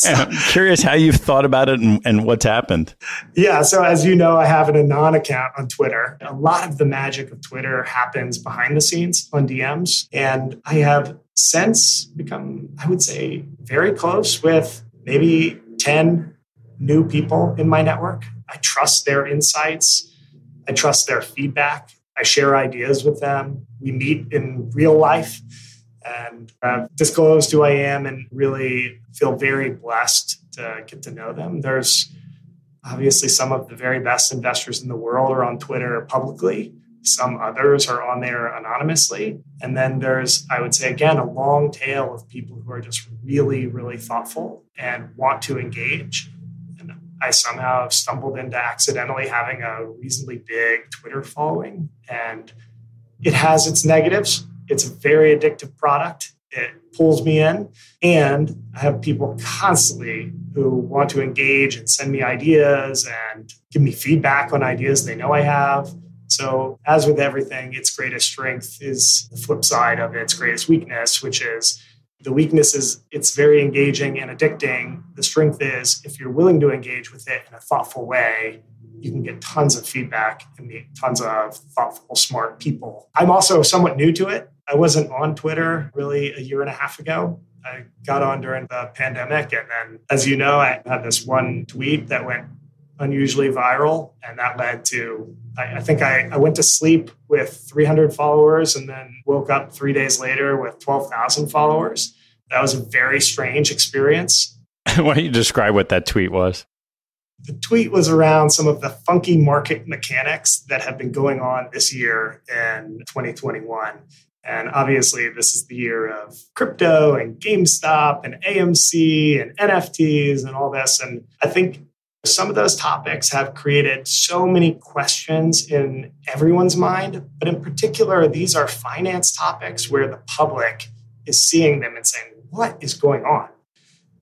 I'm curious how you've thought about it and what's happened. Yeah. So as you know, I have an Anon account on Twitter. A lot of the magic of Twitter happens behind the scenes on DMs. And I have since become, I would say, very close with maybe 10 new people in my network. I trust their insights. I trust their feedback. I share ideas with them. We meet in real life and disclose who I am and really feel very blessed to get to know them. There's obviously some of the very best investors in the world are on Twitter publicly. Some others are on there anonymously. And then there's, I would say, again, a long tail of people who are just really, really thoughtful and want to engage. And I somehow have stumbled into accidentally having a reasonably big Twitter following. And it has its negatives. It's a very addictive product. It pulls me in. And I have people constantly who want to engage and send me ideas and give me feedback on ideas they know I have. So as with everything, its greatest strength is the flip side of its greatest weakness, which is the weakness is it's very engaging and addicting. The strength is if you're willing to engage with it in a thoughtful way, you can get tons of feedback and meet tons of thoughtful, smart people. I'm also somewhat new to it. I wasn't on Twitter really a year and a half ago. I got on during the pandemic. And then, as you know, I had this one tweet that went unusually viral. And that led to, I think I went to sleep with 300 followers and then woke up 3 days later with 12,000 followers. That was a very strange experience. Why don't you describe what that tweet was? The tweet was around some of the funky market mechanics that have been going on this year in 2021. And obviously, this is the year of crypto and GameStop and AMC and NFTs and all this. And I think some of those topics have created so many questions in everyone's mind. But in particular, these are finance topics where the public is seeing them and saying, what is going on?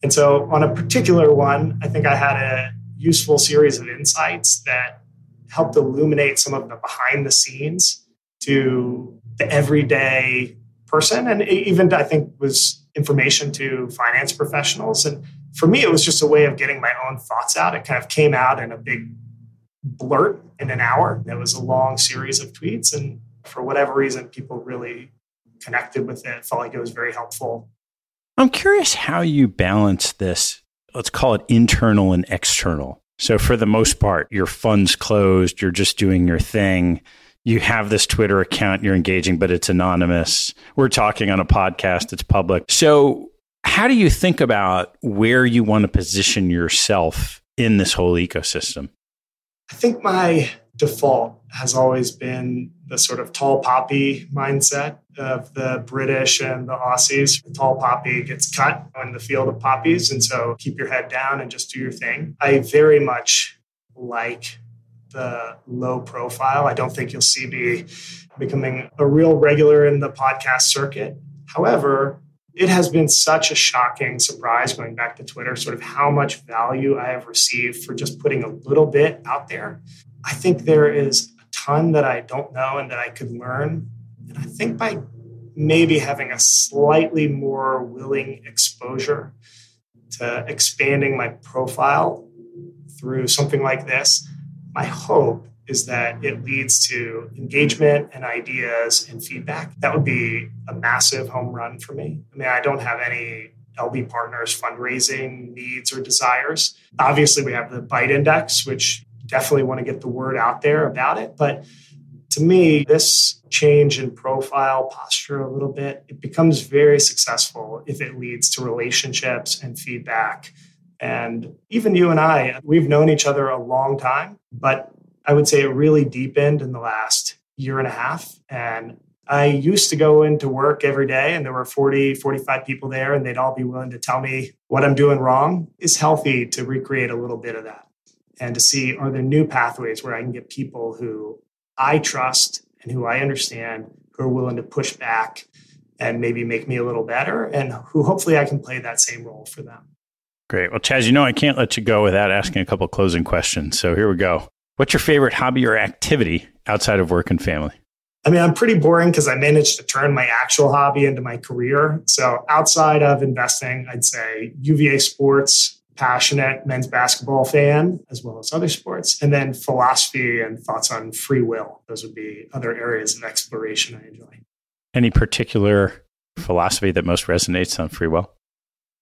And so on a particular one, I think I had a useful series of insights that helped illuminate some of the behind the scenes to the everyday person. And even I think was information to finance professionals. And for me, it was just a way of getting my own thoughts out. It kind of came out in a big blurt in an hour. It was a long series of tweets. And for whatever reason, people really connected with it, felt like it was very helpful. I'm curious how you balance this, let's call it internal and external. So for the most part, your fund's closed, you're just doing your thing. You have this Twitter account, you're engaging, but it's anonymous. We're talking on a podcast, it's public. So how do you think about where you want to position yourself in this whole ecosystem? I think my default has always been the sort of tall poppy mindset of the British and the Aussies. The tall poppy gets cut in the field of poppies. And so keep your head down and just do your thing. I very much like the low profile. I don't think you'll see me becoming a real regular in the podcast circuit. However, it has been such a shocking surprise, going back to Twitter, sort of how much value I have received for just putting a little bit out there. I think there is a ton that I don't know and that I could learn. And I think by maybe having a slightly more willing exposure to expanding my profile through something like this, my hope is that it leads to engagement and ideas and feedback. That would be a massive home run for me. I mean, I don't have any LB Partners fundraising needs or desires. Obviously, we have the BYTE Index, which definitely want to get the word out there about it. But to me, this change in profile posture a little bit, it becomes very successful if it leads to relationships and feedback. And even you and I, we've known each other a long time, but I would say it really deepened in the last year and a half. And I used to go into work every day and there were 40, 45 people there and they'd all be willing to tell me what I'm doing wrong. It's healthy to recreate a little bit of that and to see, are there new pathways where I can get people who I trust and who I understand, who are willing to push back and maybe make me a little better and who hopefully I can play that same role for them. Great. Well, Chas, you know, I can't let you go without asking a couple of closing questions. So here we go. What's your favorite hobby or activity outside of work and family? I mean, I'm pretty boring because I managed to turn my actual hobby into my career. So outside of investing, I'd say UVA sports, passionate men's basketball fan, as well as other sports, and then philosophy and thoughts on free will. Those would be other areas of exploration I enjoy. Any particular philosophy that most resonates on free will?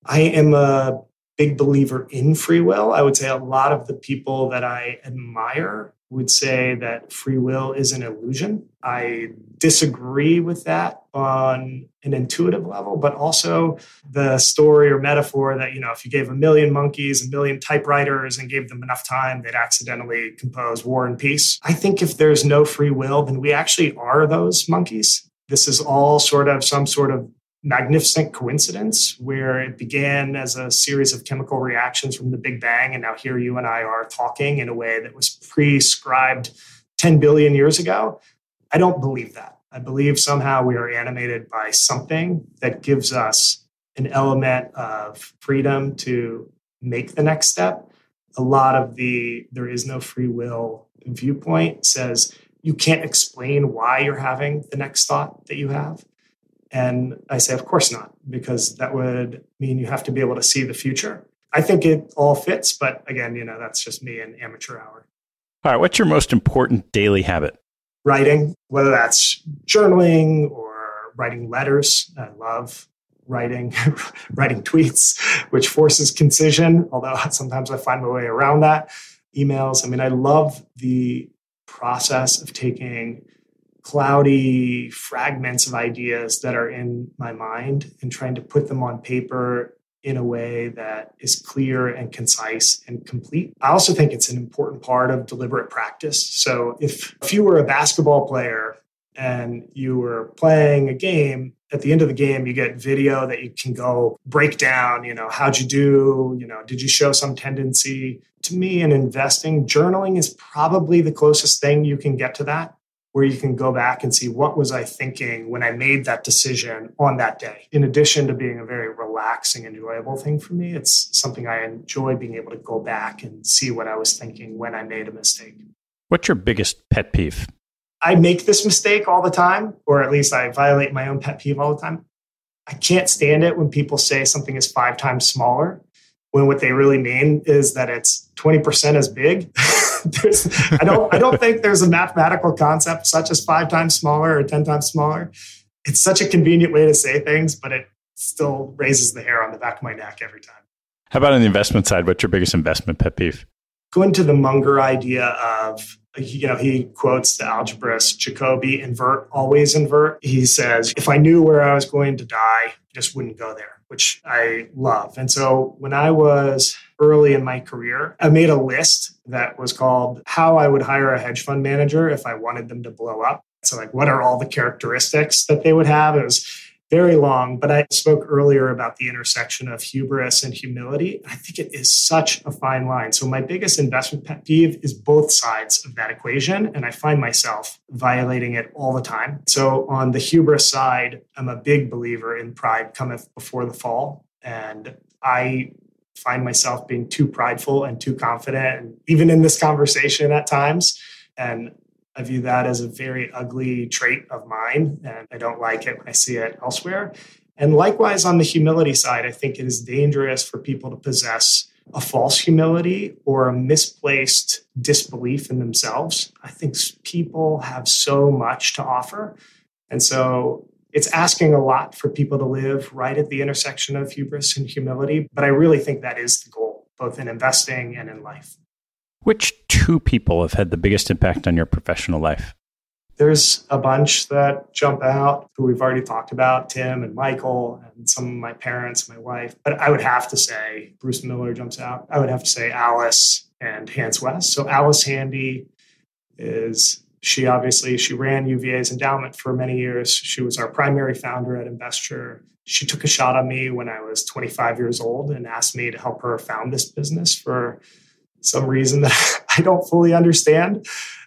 I am a big believer in free will. I would say a lot of the people that I admire would say that free will is an illusion. I disagree with that on an intuitive level, but also the story or metaphor that, you know, if you gave 1 million monkeys, 1 million typewriters and gave them enough time, they'd accidentally compose War and Peace. I think if there's no free will, then we actually are those monkeys. This is all sort of some sort of magnificent coincidence where it began as a series of chemical reactions from the Big Bang. And now here you and I are talking in a way that was prescribed 10 billion years ago. I don't believe that. I believe somehow we are animated by something that gives us an element of freedom to make the next step. A lot of the there is no free will viewpoint says you can't explain why you're having the next thought that you have. And I say, of course not, because that would mean you have to be able to see the future. I think it all fits, but again, you know, that's just me in amateur hour. All right. What's your most important daily habit? Writing, whether that's journaling or writing letters. I love writing, writing tweets, which forces concision, although sometimes I find my way around that. emails. I mean, I love the process of taking cloudy fragments of ideas that are in my mind and trying to put them on paper in a way that is clear and concise and complete. I also think it's an important part of deliberate practice. So if you were a basketball player and you were playing a game, at the end of the game, you get video that you can go break down, how'd you do? Did you show some tendency? To me, in investing, journaling is probably the closest thing you can get to that, where you can go back and see what was I thinking when I made that decision on that day. In addition to being a very relaxing, enjoyable thing for me, it's something I enjoy being able to go back and see what I was thinking when I made a mistake. What's your biggest pet peeve? I make this mistake all the time, or at least I violate my own pet peeve all the time. I can't stand it when people say something is 5 times smaller, when what they really mean is that it's 20% as big. I don't think there's a mathematical concept such as 5 times smaller or 10 times smaller. It's such a convenient way to say things, but it still raises the hair on the back of my neck every time. How about on the investment side? What's your biggest investment pet peeve? Going to the Munger idea of, he quotes the algebraist Jacobi, invert, always invert. He says, if I knew where I was going to die, I just wouldn't go there, which I love. And so when I was early in my career, I made a list that was called how I would hire a hedge fund manager if I wanted them to blow up. So what are all the characteristics that they would have? It was very long, but I spoke earlier about the intersection of hubris and humility. I think it is such a fine line. So my biggest investment pet peeve is both sides of that equation, and I find myself violating it all the time. So on the hubris side, I'm a big believer in pride cometh before the fall, and I find myself being too prideful and too confident, and even in this conversation at times, and I view that as a very ugly trait of mine, and I don't like it when I see it elsewhere. And likewise, on the humility side, I think it is dangerous for people to possess a false humility or a misplaced disbelief in themselves. I think people have so much to offer. And so it's asking a lot for people to live right at the intersection of hubris and humility. But I really think that is the goal, both in investing and in life. Which two people have had the biggest impact on your professional life? There's a bunch that jump out who we've already talked about, Tim and Michael and some of my parents, my wife. But I would have to say Bruce Miller jumps out. I would have to say Alice and Hans West. So Alice Handy she ran UVA's endowment for many years. She was our primary founder at Investure. She took a shot on me when I was 25 years old and asked me to help her found this business for some reason that I don't fully understand.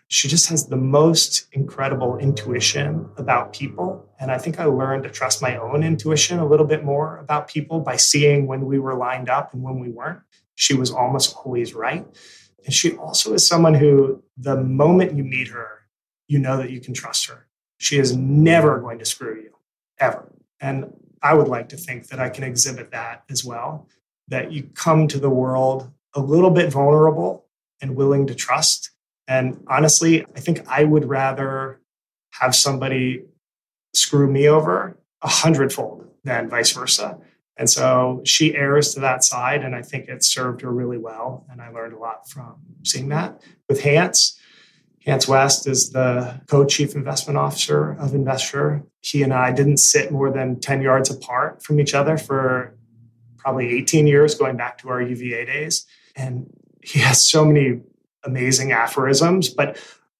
She just has the most incredible intuition about people. And I think I learned to trust my own intuition a little bit more about people by seeing when we were lined up and when we weren't. She was almost always right. And she also is someone who, the moment you meet her, you know that you can trust her. She is never going to screw you, ever. And I would like to think that I can exhibit that as well, that you come to the world a little bit vulnerable and willing to trust. And honestly, I think I would rather have somebody screw me over 100-fold than vice versa. And so she errs to that side, and I think it served her really well. And I learned a lot from seeing that. With Hans, Hans West is the co-chief investment officer of Investure. He and I didn't sit more than 10 yards apart from each other for probably 18 years, going back to our UVA days. And he has so many amazing aphorisms. But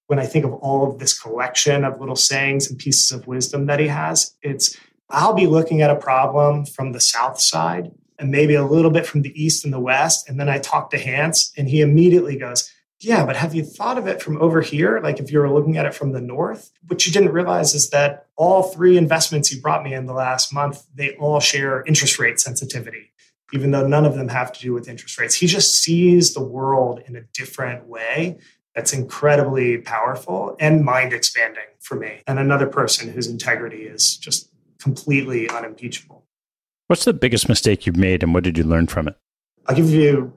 when I think of all of this collection of little sayings and pieces of wisdom that he has, it's, I'll be looking at a problem from the south side and maybe a little bit from the east and the west. And then I talk to Hans and he immediately goes, yeah, but have you thought of it from over here? Like if you were looking at it from the north, what you didn't realize is that all 3 investments you brought me in the last month, they all share interest rate sensitivity, even though none of them have to do with interest rates. He just sees the world in a different way that's incredibly powerful and mind expanding for me. And another person whose integrity is just completely unimpeachable. What's the biggest mistake you've made and what did you learn from it? I'll give you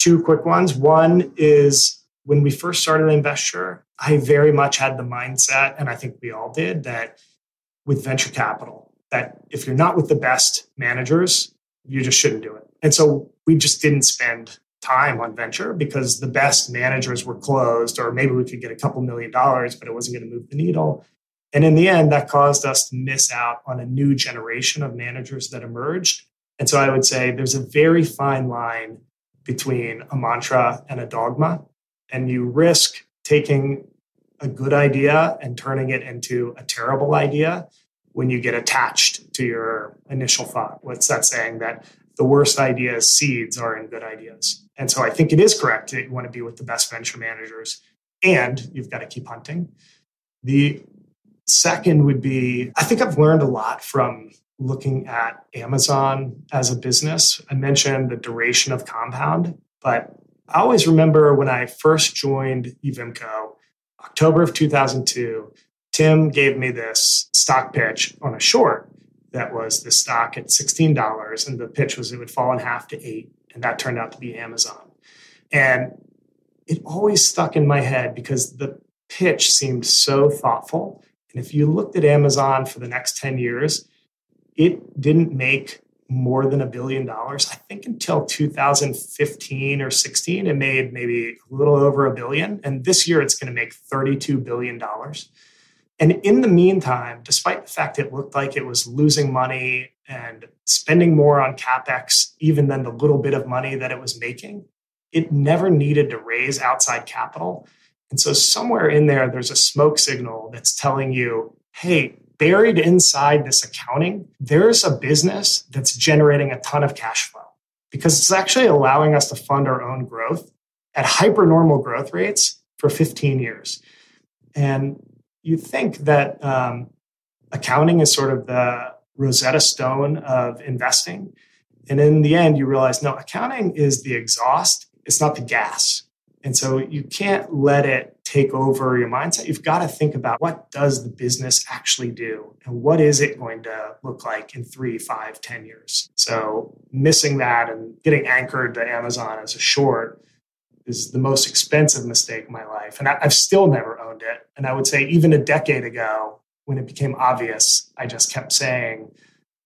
2 quick ones. One is when we first started Investure, I very much had the mindset, and I think we all did, that with venture capital, that if you're not with the best managers, you just shouldn't do it. And so we just didn't spend time on venture because the best managers were closed, or maybe we could get a couple $1 million, but it wasn't going to move the needle. And in the end, that caused us to miss out on a new generation of managers that emerged. And so I would say there's a very fine line between a mantra and a dogma, and you risk taking a good idea and turning it into a terrible idea when you get attached to your initial thought. What's that saying? That the worst ideas, seeds, are in good ideas. And so I think it is correct that you want to be with the best venture managers, and you've got to keep hunting. The second would be, I think I've learned a lot from looking at Amazon as a business. I mentioned the duration of Compound, but I always remember when I first joined Uvimco, October of 2002, Tim gave me this stock pitch on a short that was the stock at $16, and the pitch was it would fall in half to $8, and that turned out to be Amazon. And it always stuck in my head because the pitch seemed so thoughtful. And if you looked at Amazon for the next 10 years, it didn't make more than $1 billion. I think until 2015 or 16, it made maybe a little over $1 billion. And this year, it's going to make $32 billion. And in the meantime, despite the fact it looked like it was losing money and spending more on CapEx, even than the little bit of money that it was making, it never needed to raise outside capital. And so somewhere in there, there's a smoke signal that's telling you, hey, buried inside this accounting, there's a business that's generating a ton of cash flow because it's actually allowing us to fund our own growth at hypernormal growth rates for 15 years. And you think that accounting is sort of the Rosetta Stone of investing. And in the end, you realize, no, accounting is the exhaust. It's not the gas. And so you can't let it take over your mindset. You've got to think about what does the business actually do and what is it going to look like in 3, 5, 10 years. So missing that and getting anchored to Amazon as a short is the most expensive mistake in my life. And I've still never owned it. And I would say even a decade ago, when it became obvious, I just kept saying,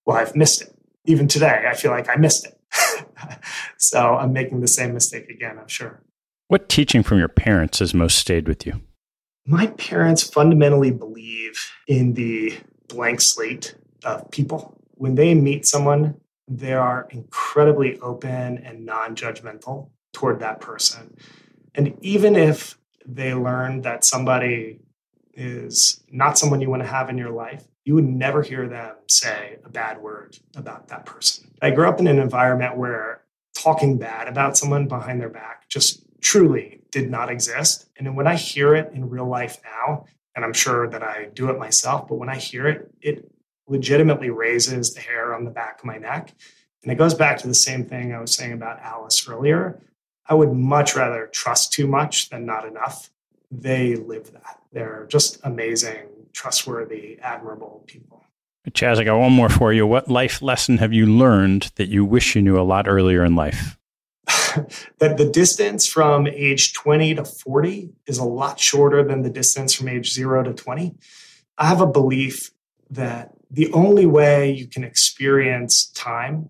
well, I've missed it. Even today, I feel like I missed it. So I'm making the same mistake again, I'm sure. What teaching from your parents has most stayed with you? My parents fundamentally believe in the blank slate of people. When they meet someone, they are incredibly open and non-judgmental toward that person. And even if they learn that somebody is not someone you want to have in your life, you would never hear them say a bad word about that person. I grew up in an environment where talking bad about someone behind their back just truly did not exist. And when I hear it in real life now, and I'm sure that I do it myself, but when I hear it, it legitimately raises the hair on the back of my neck. And it goes back to the same thing I was saying about Alice earlier. I would much rather trust too much than not enough. They live that. They're just amazing, trustworthy, admirable people. Chas, I got one more for you. What life lesson have you learned that you wish you knew a lot earlier in life? That the distance from age 20 to 40 is a lot shorter than the distance from age 0 to 20. I have a belief that the only way you can experience time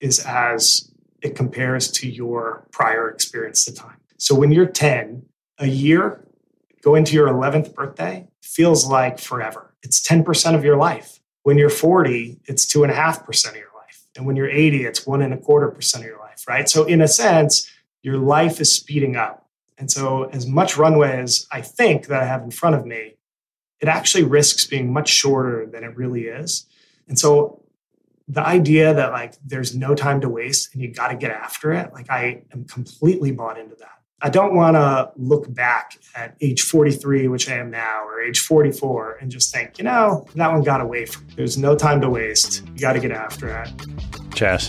is as it compares to your prior experience to time. So when you're 10, a year, go into your 11th birthday, feels like forever. It's 10% of your life. When you're 40, it's 2.5% of your life. And when you're 80, it's 1.25% of your life. Right? So in a sense, your life is speeding up. And so as much runway as I think that I have in front of me, it actually risks being much shorter than it really is. And so the idea that there's no time to waste and you got to get after it, I am completely bought into that. I don't want to look back at age 43, which I am now, or age 44 and just think, that one got away from me. There's no time to waste. You got to get after it. Chas,